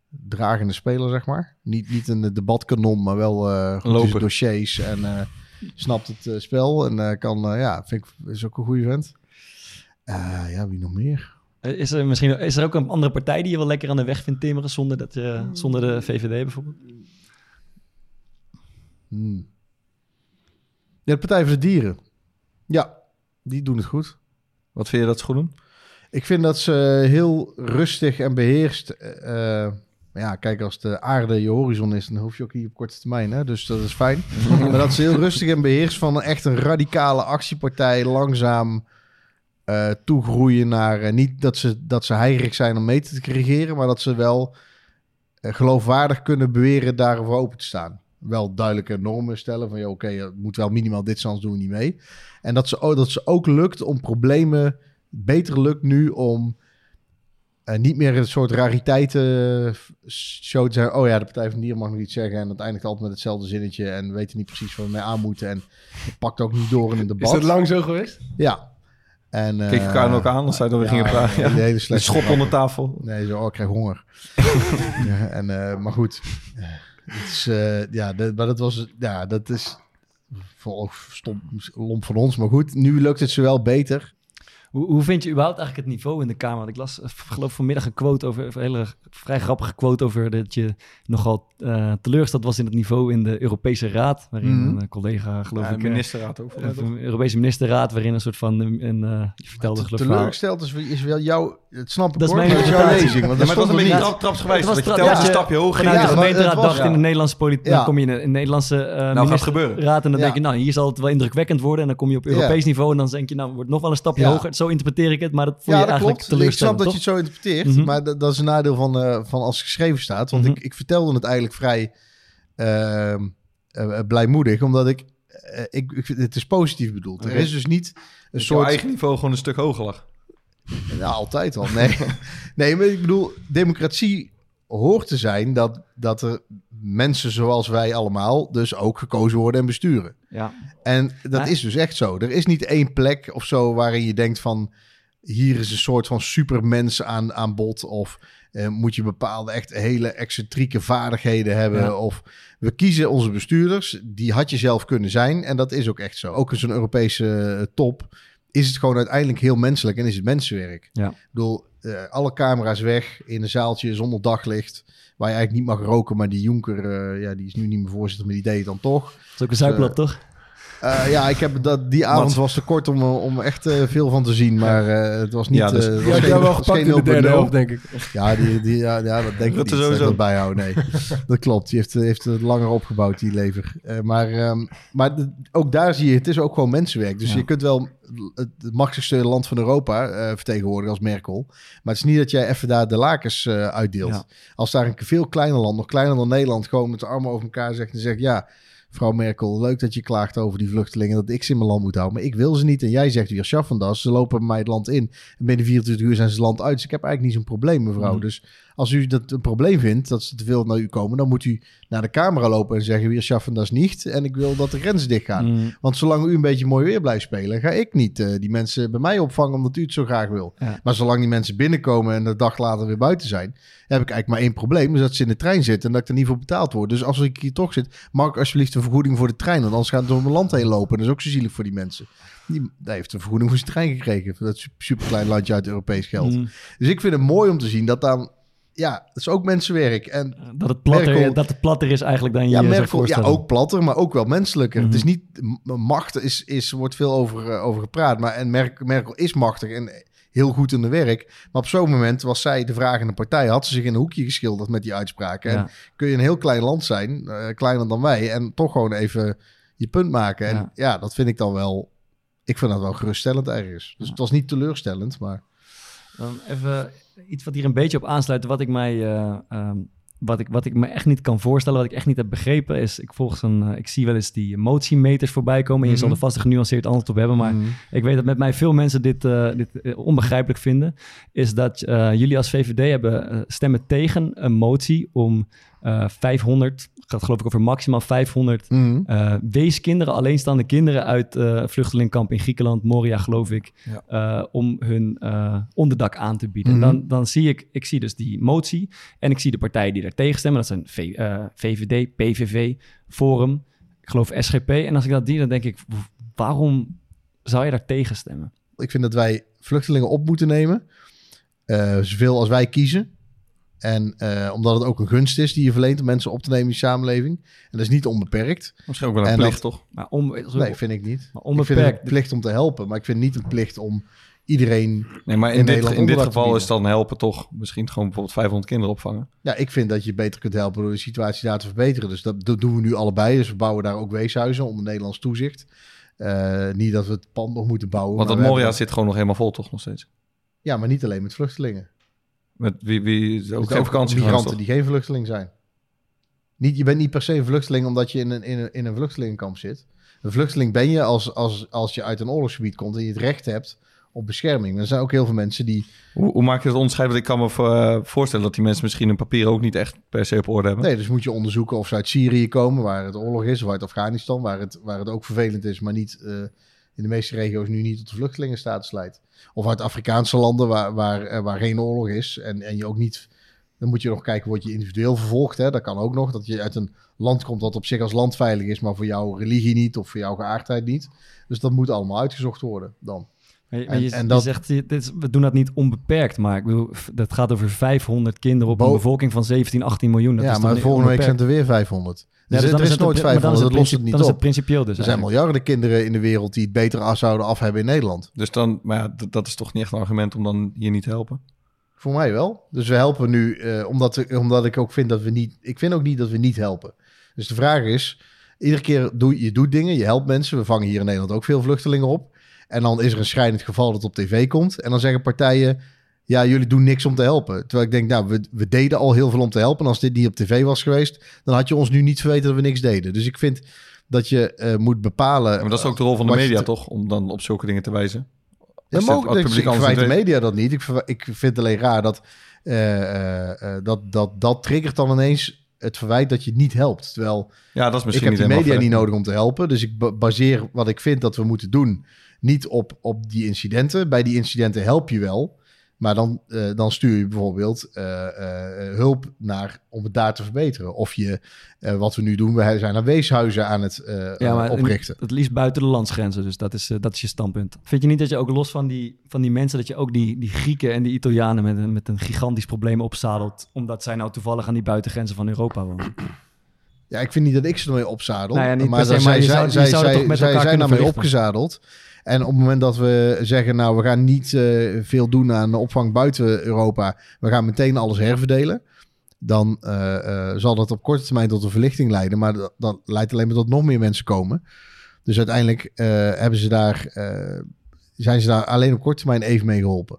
dragende speler, zeg maar. Niet, niet een debatkanon, maar wel uh, goed dossiers. En uh, snapt het uh, spel. En uh, kan, uh, ja, vind ik, is ook een goede vent. Uh, ja, wie nog meer? Is er misschien is er ook een andere partij die je wel lekker aan de weg vindt timmeren zonder, dat je, zonder de V V D bijvoorbeeld? Hmm. Ja, de Partij voor de Dieren. Ja, die doen het goed. Wat vind je dat ze goed doen? Ik vind dat ze heel rustig en beheerst... Uh, ja, kijk, als de aarde je horizon is, dan hoef je ook hier op korte termijn, hè? Dus dat is fijn. Maar dat ze heel rustig en beheerst van een, echt een radicale actiepartij, langzaam... Uh, toegroeien naar... Uh, niet dat ze, dat ze heigerig zijn om mee te regeren... maar dat ze wel uh, geloofwaardig kunnen beweren daarover open te staan. Wel duidelijke normen stellen van... oké, okay, je moet wel minimaal dit, anders doen we niet mee. En dat ze, oh, dat ze ook lukt om problemen... beter lukt nu om... Uh, niet meer een soort rariteiten-show te zijn. Oh ja, de Partij van de Dieren mag nog iets zeggen. En dat eindigt altijd met hetzelfde zinnetje... en weten niet precies waar we mee aan moeten. En het pakt ook niet door in een debat. Is dat lang zo geweest? Ja. En, Kijk elkaar uh, dan ook aan, als zij dan weer ja, gingen praten. Ja. Hele slechte schop vragen. Onder tafel. Nee, zo, oh, ik krijg honger. ja, en, uh, maar goed. Het is, uh, ja, dat, maar dat was... Ja, dat is... Voor, stom, lomp van ons, maar goed. Nu lukt het ze wel beter. Hoe, hoe vind je überhaupt eigenlijk het niveau in de Kamer? Want ik las, geloof vanmiddag, een quote over... Een hele vrij grappige quote over dat je nogal uh, teleurgesteld was in het niveau in de Europese Raad. Waarin mm-hmm. een collega, geloof ja, ik... Een ministerraad ook. Een, een Europese ministerraad, waarin een soort van... Een, uh, je vertelde, geloof ik... Teleurgesteld is, is wel jouw... Het snap ik, dat hoor, is mijn jouw lezing. Want ja, maar dat was een beetje trap, trapsgewijs. Dat je telkens ja, een stapje hoger ging. Vanuit de gemeenteraad dacht ja. in de Nederlandse politiek... Ja. Dan kom je in de, in de Nederlandse uh, nou, ministerraad... en dan ja. denk je, nou, hier zal het wel indrukwekkend worden... en dan kom je op Europees ja. niveau... en dan denk je, nou, wordt nog wel een stapje ja. hoger. Zo interpreteer ik het, maar dat vond je ja, dat eigenlijk klopt. Teleurstellend, ik snap toch? Dat je het zo interpreteert... Mm-hmm. maar dat, dat is een nadeel van, uh, van als het geschreven staat. Want mm-hmm. ik, ik vertelde het eigenlijk vrij uh, uh, blijmoedig... omdat ik... Uh, ik, ik het is positief bedoeld. Okay. Er is dus niet een soort... Op eigen niveau gewoon een stuk hoger lag. Ja, altijd al. Nee. nee, maar ik bedoel, democratie hoort te zijn dat, dat er mensen zoals wij allemaal dus ook gekozen worden en besturen. Ja. En dat ja. is dus echt zo. Er is niet één plek of zo waarin je denkt van hier is een soort van supermens aan, aan bod of eh, moet je bepaalde echt hele excentrieke vaardigheden hebben. Ja. Of we kiezen onze bestuurders, die had je zelf kunnen zijn en dat is ook echt zo. Ook in zo'n Europese top... is het gewoon uiteindelijk heel menselijk en is het mensenwerk. Ja. Ik bedoel, uh, alle camera's weg in een zaaltje zonder daglicht... waar je eigenlijk niet mag roken, maar die Jonker... Uh, ja, die is nu niet meer voorzitter, maar die deed het dan toch. Dat is ook een zuiplap, uh, toch? Uh, ja, ik heb dat, die avond Wat? was te kort om, om echt uh, veel van te zien, maar uh, het was niet... Ja, dus, uh, het was ja, geen, wel gepakt in de derde helft, denk ik. Ja, die, die, ja, ja, dat denk dat ik niet, dat bijhouden, nee. dat klopt, die heeft, heeft het langer opgebouwd, die lever. Uh, maar um, maar de, ook daar zie je, het is ook gewoon mensenwerk. Dus ja. je kunt wel het machtigste land van Europa uh, vertegenwoordigen als Merkel, maar het is niet dat jij even daar de lakens uh, uitdeelt. Ja. Als daar een veel kleiner land, nog kleiner dan Nederland, gewoon met de armen over elkaar zegt en zegt, ja... Mevrouw Merkel, leuk dat je klaagt over die vluchtelingen... dat ik ze in mijn land moet houden, maar ik wil ze niet. En jij zegt weer, schaffen dat, ze lopen bij mij het land in. En binnen vierentwintig uur zijn ze het land uit. Dus ik heb eigenlijk niet zo'n probleem, mevrouw. Mm. Dus Als u dat een probleem vindt, dat ze te veel naar u komen, dan moet u naar de camera lopen en zeggen, wir schaffen das nicht. En ik wil dat de grenzen dicht gaan. Mm. Want zolang u een beetje mooi weer blijft spelen, ga ik niet uh, die mensen bij mij opvangen, omdat u het zo graag wil. Ja. Maar zolang die mensen binnenkomen en de dag later weer buiten zijn, heb ik eigenlijk maar één probleem. Dus dat ze in de trein zitten en dat ik er niet voor betaald word. Dus als ik hier toch zit, mag ik alsjeblieft een vergoeding voor de trein. Want anders gaan ze door mijn land heen lopen. En dat is ook zo zielig voor die mensen. Die, die heeft een vergoeding voor zijn trein gekregen. Voor dat superklein landje uit Europees geld. Mm. Dus ik vind het mooi om te zien dat dan... Ja, dat is ook mensenwerk. En dat, het platter, Merkel, dat het platter is eigenlijk dan je ja, Merkel, zou voorstellen. Ja, ook platter, maar ook wel menselijker. Mm-hmm. Het is niet... Macht is, is, wordt veel over, uh, over gepraat. Maar, en Merkel, Merkel is machtig en heel goed in de werk. Maar op zo'n moment was zij de vragende partij. Had ze zich in een hoekje geschilderd met die uitspraken. Ja. En kun je een heel klein land zijn, uh, kleiner dan wij... en toch gewoon even je punt maken. En ja, ja dat vind ik dan wel... Ik vind dat wel geruststellend ergens. Dus het was niet teleurstellend, maar... Dan even iets wat hier een beetje op aansluit. Wat ik, mij, uh, um, wat ik, wat ik me echt niet kan voorstellen, wat ik echt niet heb begrepen, is... Ik, volg een, uh, ik zie wel eens die emotiemeters voorbij komen. Mm-hmm. En je zal er vast een genuanceerd antwoord op hebben. Maar mm-hmm. ik weet dat met mij veel mensen dit, uh, dit onbegrijpelijk vinden. Is dat uh, jullie als V V D hebben uh, stemmen tegen een motie om... Uh, vijfhonderd, gaat geloof ik over maximaal vijfhonderd mm. uh, weeskinderen, alleenstaande kinderen uit uh, vluchtelingkamp in Griekenland, Moria geloof ik, ja. uh, om hun uh, onderdak aan te bieden. Mm-hmm. Dan, dan zie ik, ik zie dus die motie en ik zie de partijen die daar tegen stemmen. Dat zijn v, uh, V V D, P V V, Forum, ik geloof S G P. En als ik dat zie, dan denk ik, waarom zou je daar tegen stemmen? Ik vind dat wij vluchtelingen op moeten nemen, uh, zoveel als wij kiezen. En uh, omdat het ook een gunst is die je verleent om mensen op te nemen in de samenleving. En dat is niet onbeperkt. Misschien ook wel een en plicht, dat, toch? Maar om, nee, vind ik niet. Maar ik vind het een plicht om te helpen. Maar ik vind het niet een plicht om iedereen... Nee, maar in, in, dit, in dit geval is dan helpen toch misschien gewoon bijvoorbeeld vijfhonderd kinderen opvangen. Ja, ik vind dat je beter kunt helpen door de situatie daar te verbeteren. Dus dat, dat doen we nu allebei. Dus we bouwen daar ook weeshuizen onder Nederlands toezicht. Uh, niet dat we het pand nog moeten bouwen. Want dat Moria hebben... zit gewoon nog helemaal vol, toch nog steeds? Ja, maar niet alleen met vluchtelingen. Met wie, wie ook dus geen vakantie migranten die geen vluchteling zijn. Niet, je bent niet per se een vluchteling omdat je in een, in een, in een vluchtelingenkamp zit. Een vluchteling ben je als, als, als je uit een oorlogsgebied komt en je het recht hebt op bescherming. Maar er zijn ook heel veel mensen die... Hoe, hoe maak je dat onderscheid? Want ik kan me uh, voorstellen dat die mensen misschien hun papieren ook niet echt per se op orde hebben. Nee, dus moet je onderzoeken of ze uit Syrië komen, waar het oorlog is, of uit Afghanistan, waar het, waar het ook vervelend is, maar niet... Uh, in de meeste regio's nu niet tot de vluchtelingenstatus leidt. Of uit Afrikaanse landen waar, waar, waar geen oorlog is. En, en je ook niet... Dan moet je nog kijken, word je individueel vervolgd. Hè? Dat kan ook nog. Dat je uit een land komt dat op zich als land veilig is... maar voor jouw religie niet of voor jouw geaardheid niet. Dus dat moet allemaal uitgezocht worden dan. Maar je, en, je, en dat, je zegt, dit is, we doen dat niet onbeperkt. Maar ik bedoel, dat gaat over vijfhonderd kinderen op bo- een bevolking van zeventien, achttien miljoen. Dat ja, is maar volgende onbeperkt. Week zijn er weer vijfhonderd. Ja, dus dus er is, is nooit vijfhonderd, dat principe, lost het niet dan op. Dan is het principieel dus. Er zijn eigenlijk miljarden kinderen in de wereld die het beter af zouden af hebben in Nederland. Dus dan, maar ja, d- dat is toch niet echt een argument om dan hier niet te helpen? Voor mij wel. Dus we helpen nu, uh, omdat, we, omdat ik ook vind dat we niet... Ik vind ook niet dat we niet helpen. Dus de vraag is, iedere keer doe je doet dingen, je helpt mensen. We vangen hier in Nederland ook veel vluchtelingen op. En dan is er een schrijnend geval dat op tv komt. En dan zeggen partijen, ja, jullie doen niks om te helpen. Terwijl ik denk, nou, we, we deden al heel veel om te helpen. En als dit niet op tv was geweest, dan had je ons nu niet verweten dat we niks deden. Dus ik vind dat je uh, moet bepalen... Ja, maar dat is ook de rol van de media, te... toch? Om dan op zulke dingen te wijzen. Ja, maar ook, ik verwijt de media dat niet. Ik, ver, ik vind het alleen raar dat, uh, uh, dat, dat dat triggert dan ineens... het verwijt dat je niet helpt. Terwijl ja, dat is misschien ik heb die media ver... niet nodig om te helpen. Dus ik baseer wat ik vind dat we moeten doen... niet op, op die incidenten. Bij die incidenten help je wel... Maar dan, uh, dan stuur je bijvoorbeeld uh, uh, hulp naar om het daar te verbeteren. Of je, uh, wat we nu doen, we zijn weeshuizen aan het uh, ja, maar oprichten. Het, het liefst buiten de landsgrenzen, dus dat is, uh, dat is je standpunt. Vind je niet dat je ook los van die, van die mensen, dat je ook die, die Grieken en die Italianen met, met een gigantisch probleem opzadelt, omdat zij nou toevallig aan die buitengrenzen van Europa wonen? Ja, ik vind niet dat ik ze ermee opzadel. Nou ja, maar se, maar zij, zij, zij, zij zijn daarmee opgezadeld. En op het moment dat we zeggen, nou, we gaan niet uh, veel doen aan de opvang buiten Europa. We gaan meteen alles herverdelen. Dan uh, uh, zal dat op korte termijn tot een verlichting leiden. Maar dat, dat leidt alleen maar tot nog meer mensen komen. Dus uiteindelijk uh, hebben ze daar, uh, zijn ze daar alleen op korte termijn even mee geholpen.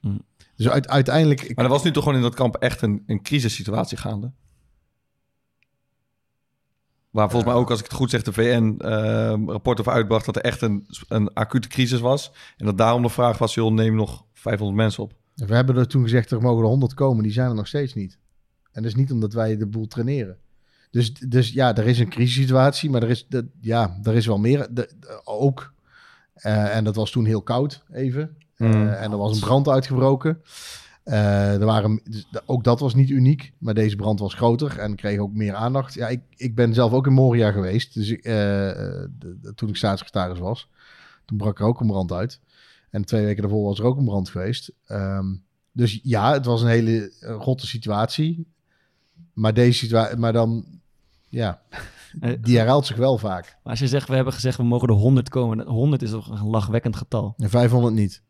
Mm. Dus uit, uiteindelijk... Ik... Maar er was nu toch gewoon in dat kamp echt een, een crisissituatie gaande? Waar volgens mij ook, als ik het goed zeg, de V N-rapport uh, over uitbracht... dat er echt een, een acute crisis was. En dat daarom de vraag was, joh, neem nog vijfhonderd mensen op. We hebben er toen gezegd, er mogen er honderd komen. Die zijn er nog steeds niet. En dat is niet omdat wij de boel traineren. Dus, dus ja, er is een crisissituatie, maar er is, de, ja, er is wel meer. De, de, ook. Uh, en dat was toen heel koud, even. Uh, mm. En er was een brand uitgebroken. Uh, er waren, dus, ook dat was niet uniek, maar deze brand was groter en kreeg ook meer aandacht. Ja, ik, ik ben zelf ook in Moria geweest, dus ik, uh, de, de, toen ik staatssecretaris was. Toen brak er ook een brand uit. En twee weken daarvoor was er ook een brand geweest. Um, dus ja, het was een hele rotte situatie. Maar deze situatie, maar dan, ja, die herhaalt zich wel vaak. Maar als je zegt, we hebben gezegd, we mogen er honderd komen. honderd is toch een lachwekkend getal? En vijfhonderd niet.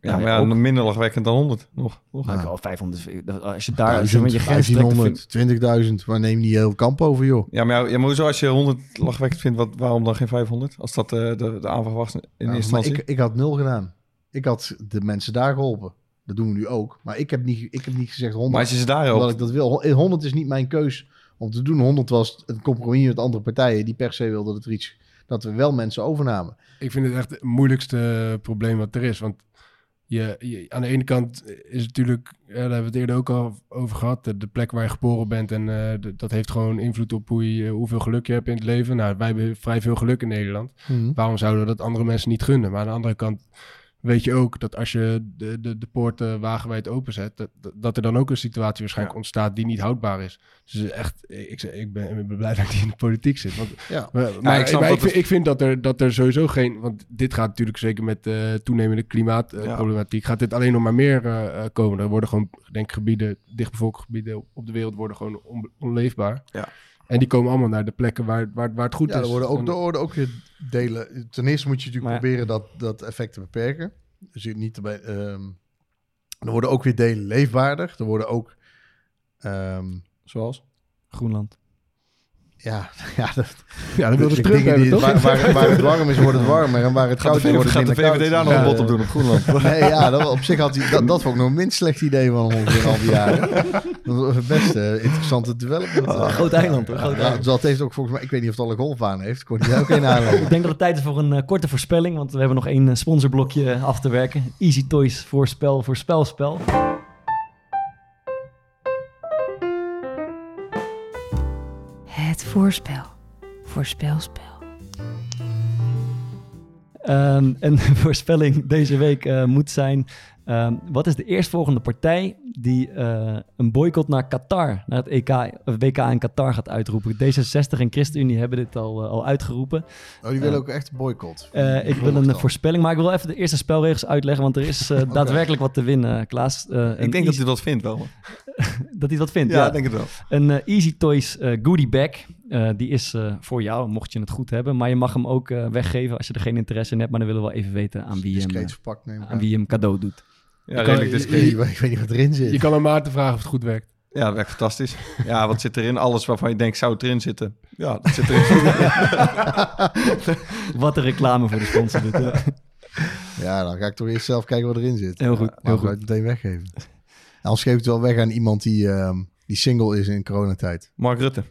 Ja, ja, maar ja, minder lachwekkend dan honderd. Nog, nog. Nou, nou, vijfhonderd, als je daar... vijftienhonderd, twintigduizend, waar neem je niet heel kamp over, joh? Ja, maar, ja, maar hoezo, als je honderd lachwekkend vindt, wat, waarom dan geen vijfhonderd? Als dat uh, de, de aanvraag was in ja, eerste instantie. Ik, ik had nul gedaan. Ik had de mensen daar geholpen. Dat doen we nu ook. Maar ik heb niet, ik heb niet gezegd honderd. Maar als je ze daar helpt... ik dat wil. honderd is niet mijn keus om te doen. honderd was een compromis met andere partijen die per se wilden dat, er iets, dat we wel mensen overnamen. Ik vind het echt het moeilijkste probleem wat er is, want... Je, je, aan de ene kant is natuurlijk, ja, daar hebben we het eerder ook al over gehad, de, de plek waar je geboren bent. En uh, de, dat heeft gewoon invloed op hoe je, hoeveel geluk je hebt in het leven. Nou, wij hebben vrij veel geluk in Nederland. Mm-hmm. Waarom zouden we dat andere mensen niet gunnen? Maar aan de andere kant weet je ook dat als je de, de, de poorten wagenwijd openzet, dat, dat er dan ook een situatie waarschijnlijk ja. ontstaat die niet houdbaar is. Dus echt, ik, ik, ben, ik ben blij dat ik niet in de politiek zit. Want, ja. Maar, maar, ja, ik, maar ik, vind, ik vind dat er, dat er sowieso geen... Want dit gaat natuurlijk zeker met uh, toenemende klimaatproblematiek... Uh, ja. gaat dit alleen nog maar meer uh, komen. Er worden gewoon, denk ik, gebieden, dichtbevolkte gebieden op de wereld worden gewoon on, onleefbaar. Ja. En die komen allemaal naar de plekken waar, waar, waar het goed ja, is. Ja, worden ook de orde ook weer delen. Ten eerste moet je natuurlijk maar proberen dat, dat effect te beperken. Dus je niet erbij, um, er worden ook weer delen leefbaarder. Er worden ook... Um, zoals? Groenland. Ja, ja, dat, ja dan wilde ik terug hebben, die, toch? Waar, waar, waar het warm is, wordt het warmer. En waar het koud is, wordt het minder koud. Gaat de V V D daar nog een bot op doen op Groenland? Nee, ja, dat, op zich had hij... Dat, dat vond ik nog een minst slecht idee van ongeveer al die jaren. Dat was een best uh, interessante development. Oh, uh, groot eiland, hoor. Groot ja, eiland. Ja, dat heeft ook volgens mij... Ik weet niet of het alle golfbaan heeft. Ik kon die ook een aanhouden. Ik denk dat het tijd is voor een uh, korte voorspelling. Want we hebben nog één sponsorblokje af te werken. Easy Toys voorspel, voorspelspel. Het voorspel. Voorspelspel. Um, een voorspelling deze week uh, moet zijn... Um, wat is de eerstvolgende partij die uh, een boycott naar Qatar, naar het E K, W K in Qatar gaat uitroepen? D zesenzestig en ChristenUnie hebben dit al, uh, al uitgeroepen. Oh, die willen uh, ook echt boycott? Uh, ik wil een voorspelling, maar ik wil even de eerste spelregels uitleggen, want er is uh, okay. daadwerkelijk wat te winnen, Klaas. Uh, ik denk easy... dat hij dat vindt wel. Dat hij dat vindt? Ja, ik ja. denk het wel. Een uh, Easy Toys uh, goodie bag, uh, die is uh, voor jou, mocht je het goed hebben, maar je mag hem ook uh, weggeven als je er geen interesse in hebt, maar dan willen we wel even weten aan wie je hem, uh, aan wie hem cadeau doet. Ja, kan, redelijk, dus je, je, ik weet niet wat erin zit. Je kan aan Maarten vragen of het goed werkt. Ja, dat werkt fantastisch. Ja, wat zit erin? Alles waarvan je denkt, zou het erin zitten? Ja, dat zit erin. Wat een reclame voor de sponsor. Dit, ja. Ja, dan ga ik toch eerst zelf kijken wat erin zit. Heel goed. Ja, heel goed. Ik het meteen weggeven. Anders geef het wel weg aan iemand die, uh, die single is in coronatijd. Mark Rutte.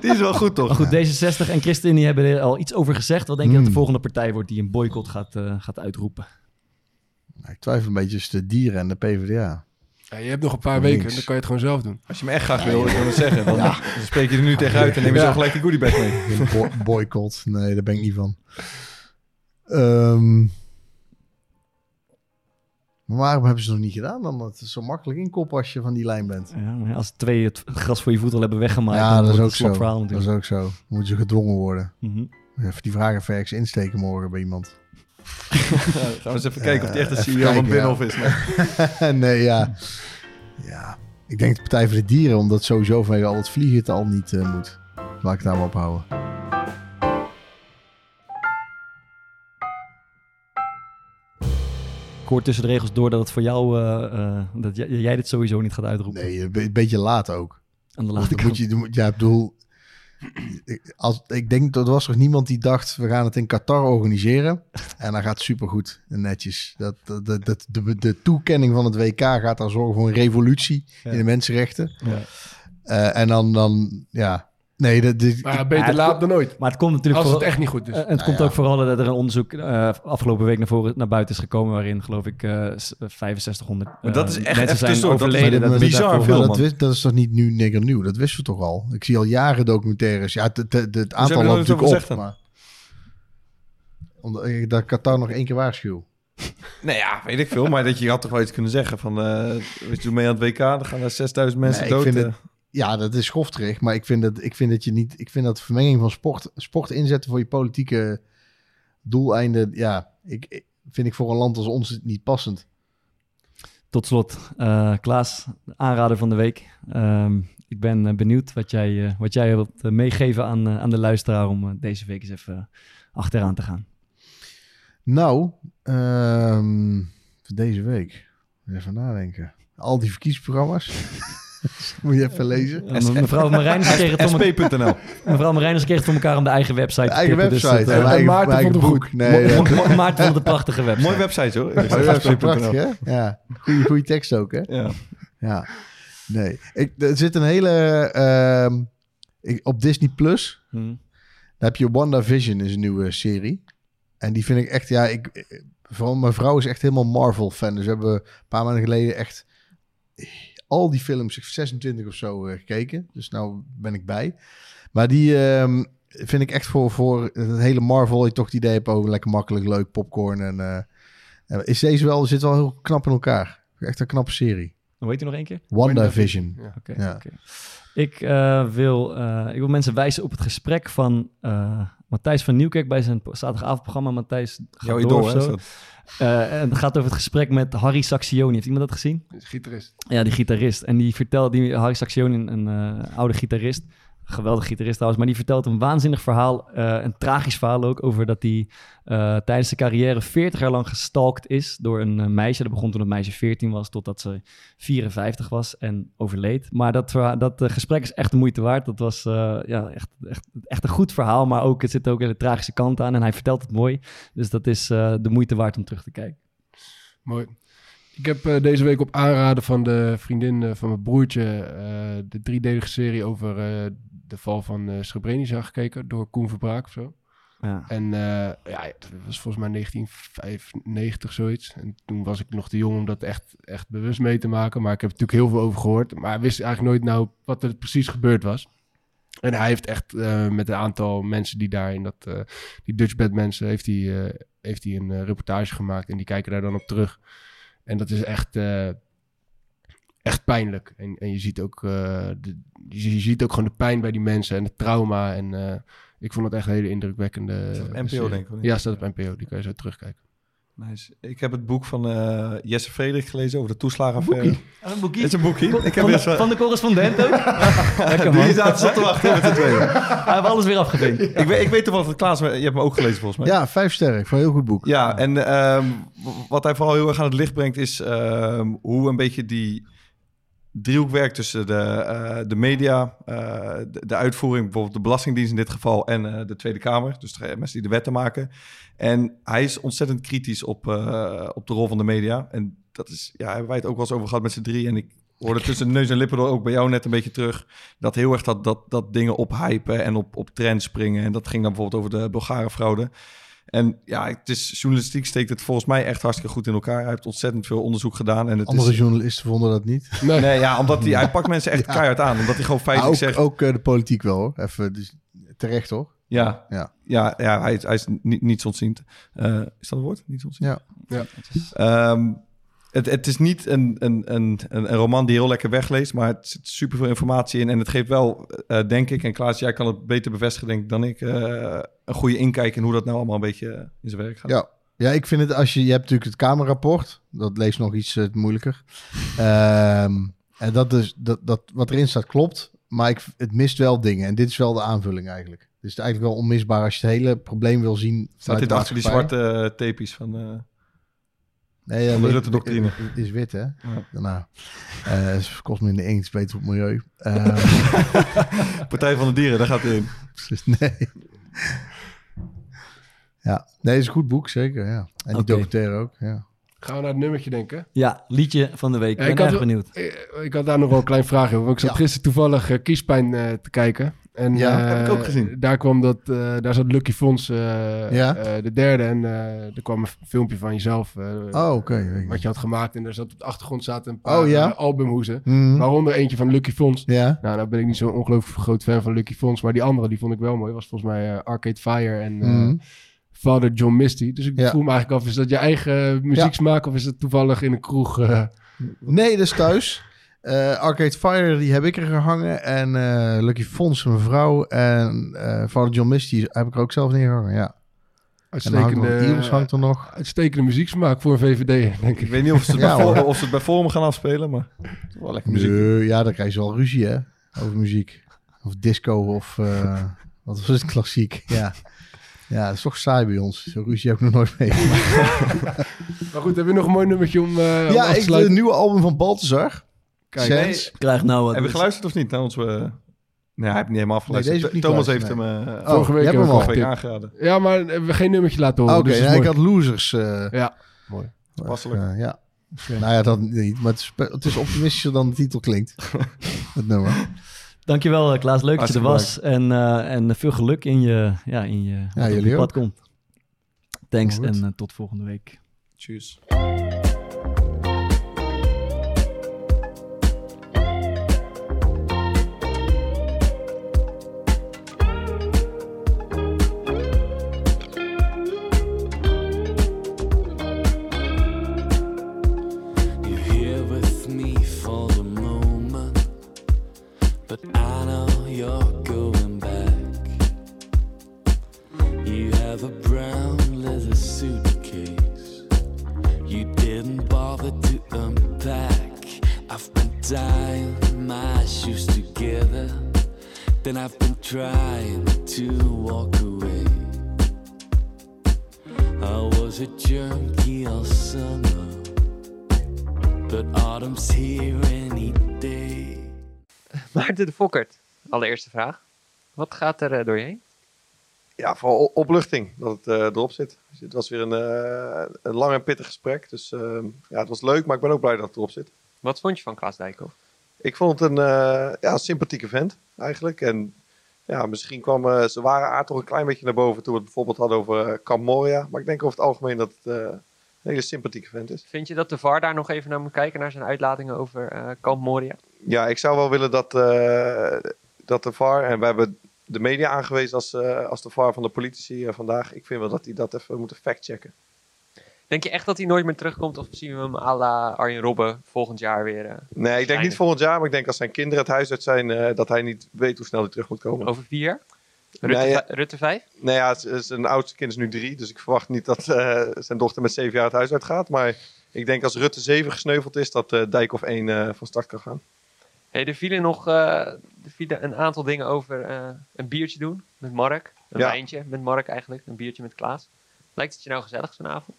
Die is wel goed, toch? Maar goed, D zesenzestig en ChristenUnie hebben er al iets over gezegd. Wat denk je hmm. dat de volgende partij wordt die een boycott gaat, uh, gaat uitroepen? Ik twijfel een beetje tussen de dieren en de P V D A. Ja, je hebt nog een paar Links. weken, dan kan je het gewoon zelf doen. Als je me echt graag wil, wil ik het zeggen. Dan, ja. dan spreek je er nu tegen uit en neem je ja. zo gelijk die goodiebag mee. Bo- boycott, nee, daar ben ik niet van. Um, maar waarom hebben ze het nog niet gedaan? Dan dat het zo makkelijk inkoppen als je van die lijn bent. Ja, als twee het gras voor je voet al hebben weggemaakt... Ja, dan dat, dan is ook zo. dat is ook zo. Dan moet je gedwongen worden. Mm-hmm. Even die vragen even ergens insteken morgen bij iemand. Ja, gaan we eens even kijken uh, of die echt een C E O van Binnenhof ja. is. Maar. Nee, ja. ja. Ik denk de Partij voor de Dieren, omdat sowieso vanwege al het vliegen het al niet uh, moet. Laat ik daar maar op houden. Ik hoor tussen de regels door dat het voor jou, uh, uh, dat j- jij dit sowieso niet gaat uitroepen. Nee, een, be- een beetje laat ook. Aan de late kant. Je, ja, ik bedoel... Ik, als, ik denk, er was toch niemand die dacht... we gaan het in Qatar organiseren. En dat gaat supergoed en netjes. Dat, dat, dat, dat, de, de toekenning van het W K gaat daar zorgen voor een revolutie... Ja. in de mensenrechten. Ja. Uh, en dan, dan ja... Nee, dat, dit, maar beter ja, laat dan nooit. Maar het komt natuurlijk als het vooral, echt niet goed is. Uh, het nou komt ja. ook vooral dat er een onderzoek uh, afgelopen week naar, voren, naar buiten is gekomen... waarin, geloof ik, uh, zesduizend vijfhonderd uh, maar dat is echt mensen zijn soort, overleden. Dat is bizar veel, dat, wist, dat is toch niet nu nigger nieuw? Dat wisten we toch al? Ik zie al jaren documentaires. Ja, het, het, het aantal loopt natuurlijk op, maar... Omdat ik dat Qatar nog één keer waarschuw. Nou ja, weet ik veel. Maar dat je had toch wel iets kunnen zeggen van... weet je, doe mee aan het W K, dan gaan er zesduizend mensen nee, dood. Ik vind het, ja, dat is schofterig. Maar ik vind dat, ik vind dat je niet... Ik vind dat vermenging van sport... Sport inzetten voor je politieke doeleinden... Ja, ik, ik, vind ik voor een land als ons niet passend. Tot slot, uh, Klaas, aanrader van de week. Um, ik ben benieuwd wat jij, uh, wat jij wilt meegeven aan, uh, aan de luisteraar... om uh, deze week eens even uh, achteraan te gaan. Nou, um, voor deze week. Even nadenken. Al die verkiezingsprogramma's. Moet je even lezen. En mevrouw Marijnissen kreeg het S P punt N L. Mevrouw Marijnissen kreeg het voor elkaar om de eigen website te eigen tippen. Website. Dus dat, uh, en eigen, Maarten eigen vond het boek. Goed. Nee, Mo- Mo- Mo- Maarten vond het een prachtige website. Mooie website hoor. Website, prachtig hè? Ja. Goeie, goeie tekst ook hè? Ja. Ja. Nee. Ik, er zit een hele... Uh, ik, op Disney Plus. Hmm. Daar heb je WandaVision is een nieuwe serie. En die vind ik echt... Ja, ik, vooral mijn vrouw is echt helemaal Marvel fan. Dus we hebben een paar maanden geleden echt... al die films, zesentwintig of zo, uh, gekeken. Dus nou ben ik bij. Maar die um, vind ik echt voor, voor het hele Marvel... je toch het idee hebt over lekker makkelijk, leuk, popcorn. En uh, is deze wel, zit wel heel knap in elkaar. Echt een knappe serie. Dan weet je nog één keer? WandaVision. Ja, okay, ja. Okay. Ik, uh, wil, uh, ik wil mensen wijzen op het gesprek van... Uh, Matthijs van Nieuwkerk bij zijn zaterdagavondprogramma. Matthijs gaat ja, door, door uh, en het gaat over het gesprek met Harry Sacksioni. Heeft iemand dat gezien? Die gitarist. Ja, die gitarist. En die vertelt, die Harry Sacksioni, een uh, oude gitarist. Geweldige gitarist trouwens. Maar die vertelt een waanzinnig verhaal. Uh, een tragisch verhaal ook. Over dat hij uh, tijdens zijn carrière veertig jaar lang gestalkt is. Door een uh, meisje. Dat begon toen het meisje veertien was. Totdat ze vierenvijftig was. En overleed. Maar dat, dat uh, gesprek is echt de moeite waard. Dat was uh, ja, echt, echt, echt een goed verhaal. Maar ook, het zit ook een hele tragische kant aan. En hij vertelt het mooi. Dus dat is uh, de moeite waard om terug te kijken. Mooi. Ik heb uh, deze week op aanraden van de vriendin uh, van mijn broertje... Uh, de driedelige serie over... Uh, de val van uh, Srebrenica gekeken door Koen Verbraak of zo. Ja. En uh, ja, het was volgens mij negentien vijfennegentig zoiets. En toen was ik nog te jong om dat echt, echt bewust mee te maken. Maar ik heb er natuurlijk heel veel over gehoord. Maar wist eigenlijk nooit nou wat er precies gebeurd was. En hij heeft echt uh, met een aantal mensen die daar in dat... Uh, die Dutchbed mensen heeft hij, uh, heeft hij een uh, reportage gemaakt. En die kijken daar dan op terug. En dat is echt... Uh, Echt pijnlijk. En, en je, ziet ook, uh, de, je, je ziet ook gewoon de pijn bij die mensen en het trauma. En uh, ik vond het echt een hele indrukwekkende... Is dat op N P O serie. Denk ik? Ja, staat op N P O. Die kan je zo terugkijken. Nice. Ik heb het boek van uh, Jesse Frederik gelezen over de toeslagenaffaire. Een boekie. Een boekie. Het is een boekie. Ko- ik heb van, de, van de correspondent ook. Lekker man. Die zaten zat te wachten met de tweeën. Hij heeft alles weer afgevinkt. Ja. Ik, ik weet toch wel dat Klaas... Je hebt hem ook gelezen volgens mij. Ja, vijf sterren. Voor een heel goed boek. Ja, en um, wat hij vooral heel erg aan het licht brengt is... Um, hoe een beetje die... driehoek werkt tussen de, uh, de media, uh, de, de uitvoering, bijvoorbeeld de Belastingdienst in dit geval, en uh, de Tweede Kamer. Dus de mensen die de wetten maken. En hij is ontzettend kritisch op, uh, op de rol van de media. En dat is, ja, hebben wij het ook wel eens over gehad met z'n drie. En ik hoorde tussen neus en lippen door ook bij jou net een beetje terug. Dat heel erg dat, dat, dat dingen ophypen en op, op trends springen. En dat ging dan bijvoorbeeld over de Bulgarenfraude. En ja, het is, journalistiek steekt het volgens mij echt hartstikke goed in elkaar. Hij heeft ontzettend veel onderzoek gedaan. En het Andere is... journalisten vonden dat niet. Nee, nee ja, omdat hij, hij pakt mensen echt ja. keihard aan. Omdat hij gewoon feitelijk zegt... Ook de politiek wel, hoor. Even dus, terecht, hoor. Ja, ja. ja, ja hij, hij is niet, niets ontziend. Uh, is dat een woord? Niets ontziend? Ja. ja. Um, het, het is niet een, een, een, een, een roman die heel lekker wegleest... maar het zit superveel informatie in. En het geeft wel, uh, denk ik... en Klaas, jij kan het beter bevestigen denk, dan ik... Uh, een goede inkijk in hoe dat nou allemaal een beetje in zijn werk gaat. Ja, ja ik vind het als je... Je hebt natuurlijk het Kamerrapport. Dat leest nog iets uh, moeilijker. um, en dat is... Dat, dat, wat erin staat klopt. Maar ik, het mist wel dingen. En dit is wel de aanvulling eigenlijk. Dus het is eigenlijk wel onmisbaar als je het hele probleem wil zien. Staat dit achter die zwarte uh, tapejes van... Uh... Nee, ja, wit, het het is wit, hè? Ja. Daarna. Uh, kost minder inkt, beter op milieu. Uh, Partij van de Dieren, daar gaat hij in. Nee. Ja, nee, het is een goed boek, zeker. Ja. En die okay. documentaire ook, ja. Gaan we naar het nummertje denken? Ja, liedje van de week. Ja, ik ben erg benieuwd. Ik, ik had daar nog wel een klein vraagje over. Ik zat ja. gisteren toevallig uh, Kiespijn uh, te kijken. En, ja, uh, heb ik ook gezien. Daar kwam dat, uh, daar zat Lucky Fonz, uh, ja? uh, de derde. En uh, er kwam een filmpje van jezelf. Uh, oh, okay. Wat je had gemaakt. En daar zat op de achtergrond zaten een paar oh, ja? uh, albumhoezen. Mm-hmm. Waaronder eentje van Lucky Fonz. Ja? Nou, nou ben ik niet zo'n ongelooflijk groot fan van Lucky Fonz. Maar die andere, die vond ik wel mooi. Was volgens mij uh, Arcade Fire en... Uh, mm-hmm. Father John Misty. Dus ik ja. voel me eigenlijk af, is dat je eigen muzieksmaak ja. of is dat toevallig in een kroeg? Uh... Nee, dat is thuis. Uh, Arcade Fire, die heb ik er gehangen. En uh, Lucky Fonz, mijn vrouw. En uh, Father John Misty heb ik er ook zelf neergehangen, ja. Uitstekende, en hangt, er hangt er nog. Uitstekende muzieksmaak voor V V D, denk ik. Ik weet niet of ze het, ja, bij, Forum, of ze het bij Forum gaan afspelen, maar het is wel lekker muziek. Nee, ja, dan krijg je wel ruzie, hè? Over muziek. Of disco, of uh, wat was het, klassiek, ja. Ja, dat is toch saai bij ons. Zo'n ruzie heb ik nog nooit mee. Maar goed, heb je nog een mooi nummertje om, uh, om ja, af te sluiten? Ja, het nieuwe album van Balthazar. Kijk, nee, krijg nou wat. Hebben we geluisterd of niet? Nou, ons, uh... nee, hij heeft niet helemaal afgeluisterd. Nee, niet Thomas heeft nee. hem uh, oh, vorige week, hem vorige week aangeraden. Ja, maar hebben we geen nummertje laten horen. Oké, okay, dus ja, ik had Losers. Uh, ja, mooi. Passelijk. Uh, ja. Okay. Nou ja, dat niet. Maar het is, het is optimistischer dan de titel klinkt. Het nummer. Dankjewel, Klaas. Leuk dat je er was. En, uh, en veel geluk in je, ja, in je, ja, op je pad komt. Thanks en uh, tot volgende week. Tjus. De Fokkert, allereerste vraag. Wat gaat er uh, door je heen? Ja, vooral opluchting dat het uh, erop zit. Dus het was weer een, uh, een lang en pittig gesprek. Dus uh, ja, het was leuk, maar ik ben ook blij dat het erop zit. Wat vond je van Klaas Dijkhoff? Ik vond het een uh, ja, sympathieke vent eigenlijk. En ja, misschien kwam uh, ze waren aard toch een klein beetje naar boven toen we het bijvoorbeeld hadden over Camp Moria. Maar ik denk over het algemeen dat het uh, een hele sympathieke vent is. Vind je dat de V A R daar nog even naar moet kijken, naar zijn uitlatingen over uh, Camp Moria? Ja, ik zou wel willen dat, uh, dat de V A R... En we hebben de media aangewezen als, uh, als de V A R van de politici uh, vandaag. Ik vind wel dat die dat even moeten factchecken. Denk je echt dat hij nooit meer terugkomt? Of zien we hem à la Arjen Robben volgend jaar weer? Uh, nee, ik denk eindigen. niet volgend jaar. Maar ik denk als zijn kinderen het huis uit zijn... Uh, dat hij niet weet hoe snel hij terug moet komen. Over vier jaar? Rutte, nee, v- Rutte vijf? Nee, ja, zijn oudste kind is nu drie. Dus ik verwacht niet dat uh, zijn dochter met zeven jaar het huis uit gaat. Maar ik denk als Rutte zeven gesneuveld is... dat uh, Dijkhoff één uh, van start kan gaan. Hey, er vielen nog uh, er vielen een aantal dingen over uh, een biertje doen met Mark. Een ja. wijntje met Mark eigenlijk. Een biertje met Klaas. Lijkt het je nou gezellig zo'n avond?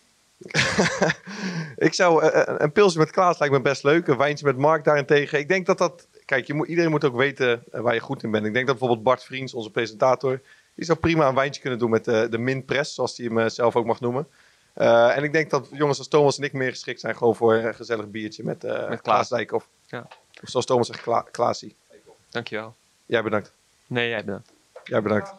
ik zou, uh, een pilsje met Klaas lijkt me best leuk. Een wijntje met Mark daarentegen. Ik denk dat dat... Kijk, je moet, iedereen moet ook weten uh, waar je goed in bent. Ik denk dat bijvoorbeeld Bart Vriends, onze presentator... die zou prima een wijntje kunnen doen met uh, de Minpress, zoals hij hem uh, zelf ook mag noemen. Uh, en ik denk dat jongens als Thomas en ik meer geschikt zijn... gewoon voor een gezellig biertje met, uh, met Klaas, Klaas Dijkhoff. Ja. Of zoals Thomas zegt, Kla- Klaasie. Dankjewel. Jij bedankt. Nee, jij bedankt. Jij bedankt.